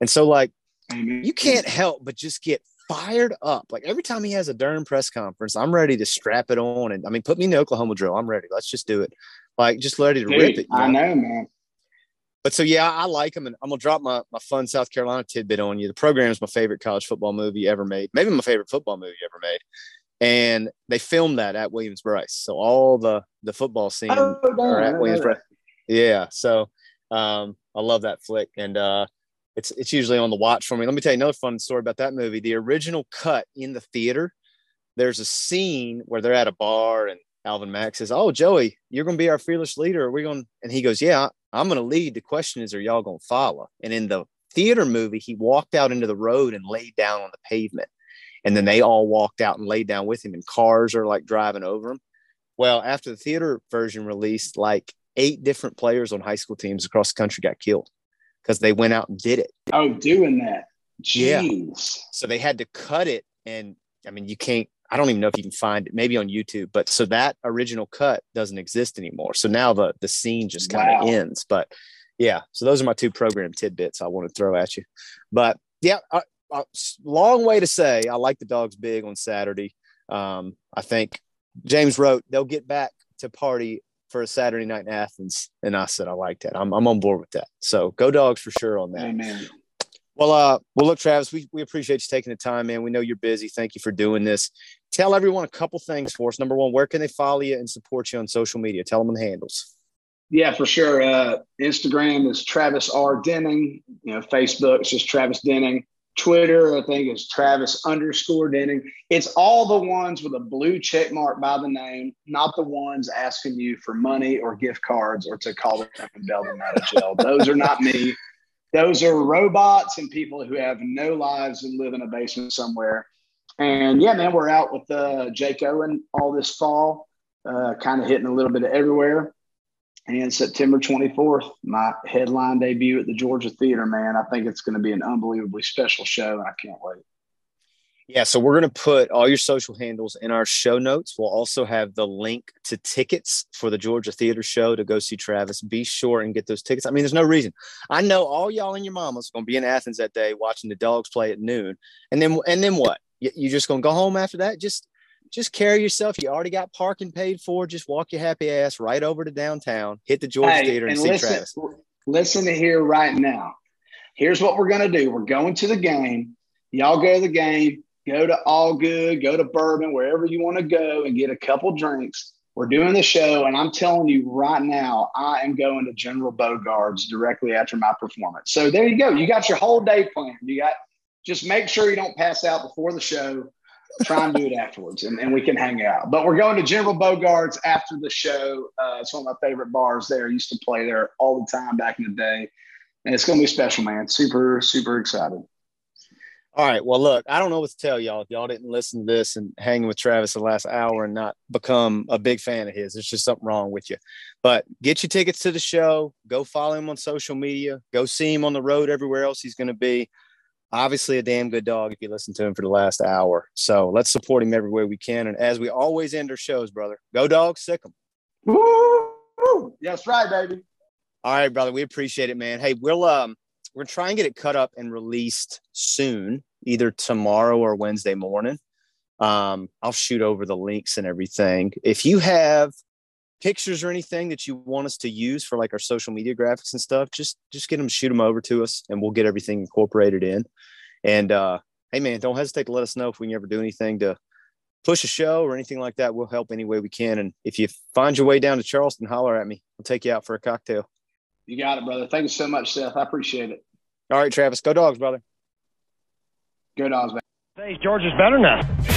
And so, like, you can't help but just get fired up. Like, every time he has a darn press conference, I'm ready to strap it on. And, I mean, put me in the Oklahoma drill. I'm ready. Let's just do it. Like, just ready to Dude, rip it. I know, know man. But so, yeah, I like them, and I'm going to drop my, my fun South Carolina tidbit on you. The Program is my favorite college football movie ever made, maybe my favorite football movie ever made. And they filmed that at Williams-Brice. So all the, the football scene oh, no, are at no, Williams-Brice. No. Yeah. So um, I love that flick. And uh, it's it's usually on the watch for me. Let me tell you another fun story about that movie. The original cut in the theater, there's a scene where they're at a bar and Alvin Mack says, "Oh, Joey, you're going to be our fearless leader. Are we going to?" And he goes, "Yeah, I'm going to lead. The question is, are y'all going to follow?" And in the theater movie, he walked out into the road and laid down on the pavement. And then they all walked out and laid down with him, and cars are like driving over him. Well, after the theater version released, like eight different players on high school teams across the country got killed because they went out and did it. Oh, doing that. Jeez. Yeah. So they had to cut it. And I mean, you can't, I don't even know if you can find it, maybe on YouTube, but so that original cut doesn't exist anymore. So now the, the scene just kind of wow. ends, but yeah. So those are my two program tidbits I want to throw at you, but yeah. I, A long way to say I like the Dogs big on Saturday. Um, I think James wrote they'll get back to party for a Saturday night in Athens, and I said I like that. I'm I'm on board with that. So go Dogs for sure on that. Amen. Well, uh, well, look, Travis, we we appreciate you taking the time, man. We know you're busy. Thank you for doing this. Tell everyone a couple things for us. Number one, where can they follow you and support you on social media? Tell them the handles. Yeah, for sure. Uh, Instagram is Travis R Denning. You know, Facebook is just Travis Denning. Twitter, I think, is Travis underscore Denning. It's all the ones with a blue check mark by the name, not the ones asking you for money or gift cards or to call them and bail them out of jail. Those are not me. Those are robots and people who have no lives and live in a basement somewhere. And, yeah, man, we're out with uh, Jake Owen all this fall, uh, kind of hitting a little bit of everywhere. And September twenty-fourth, my headline debut at the Georgia Theater, man. I think it's going to be an unbelievably special show, and I can't wait. Yeah, so we're going to put all your social handles in our show notes. We'll also have the link to tickets for the Georgia Theater show to go see Travis. Be sure and get those tickets. I mean, there's no reason. I know all y'all and your mamas are going to be in Athens that day watching the Dogs play at noon. And then and then what? You're just going to go home after that? Just – Just carry yourself. You already got parking paid for. Just walk your happy ass right over to downtown, hit the Georgia hey, Theater, and, and see listen, Travis. Listen to here right now. Here's what we're going to do. We're going to the game. Y'all go to the game. Go to All Good. Go to Bourbon, wherever you want to go, and get a couple drinks. We're doing the show, and I'm telling you right now, I am going to General Bogart's directly after my performance. So there you go. You got your whole day planned. You got just make sure you don't pass out before the show. Try and do it afterwards, and, and we can hang out. But we're going to General Bogart's after the show. Uh, it's one of my favorite bars there. I used to play there all the time back in the day. And it's going to be special, man. Super, super excited. All right. Well, look, I don't know what to tell y'all. If y'all didn't listen to this and hang with Travis the last hour and not become a big fan of his, there's just something wrong with you. But get your tickets to the show. Go follow him on social media. Go see him on the road everywhere else he's going to be. Obviously a damn good dog if you listen to him for the last hour. So let's support him every way we can. And as we always end our shows, brother, go Dogs, sick 'em. Woo! That's right, baby. All right, brother. We appreciate it, man. Hey, we'll um we're gonna try and get it cut up and released soon, either tomorrow or Wednesday morning. Um, I'll shoot over the links and everything. If you have pictures or anything that you want us to use for like our social media graphics and stuff, just just get them, shoot them over to us, and we'll get everything incorporated in. And uh hey man, don't hesitate to let us know if we can ever do anything to push a show or anything like that. We'll help any way we can. And if you find your way down to Charleston, holler at me. We'll take you out for a cocktail. You got it, brother. Thank you so much, Seth. I appreciate it. All right, Travis, go Dogs, brother. Go Dogs, man. Georgia's better now.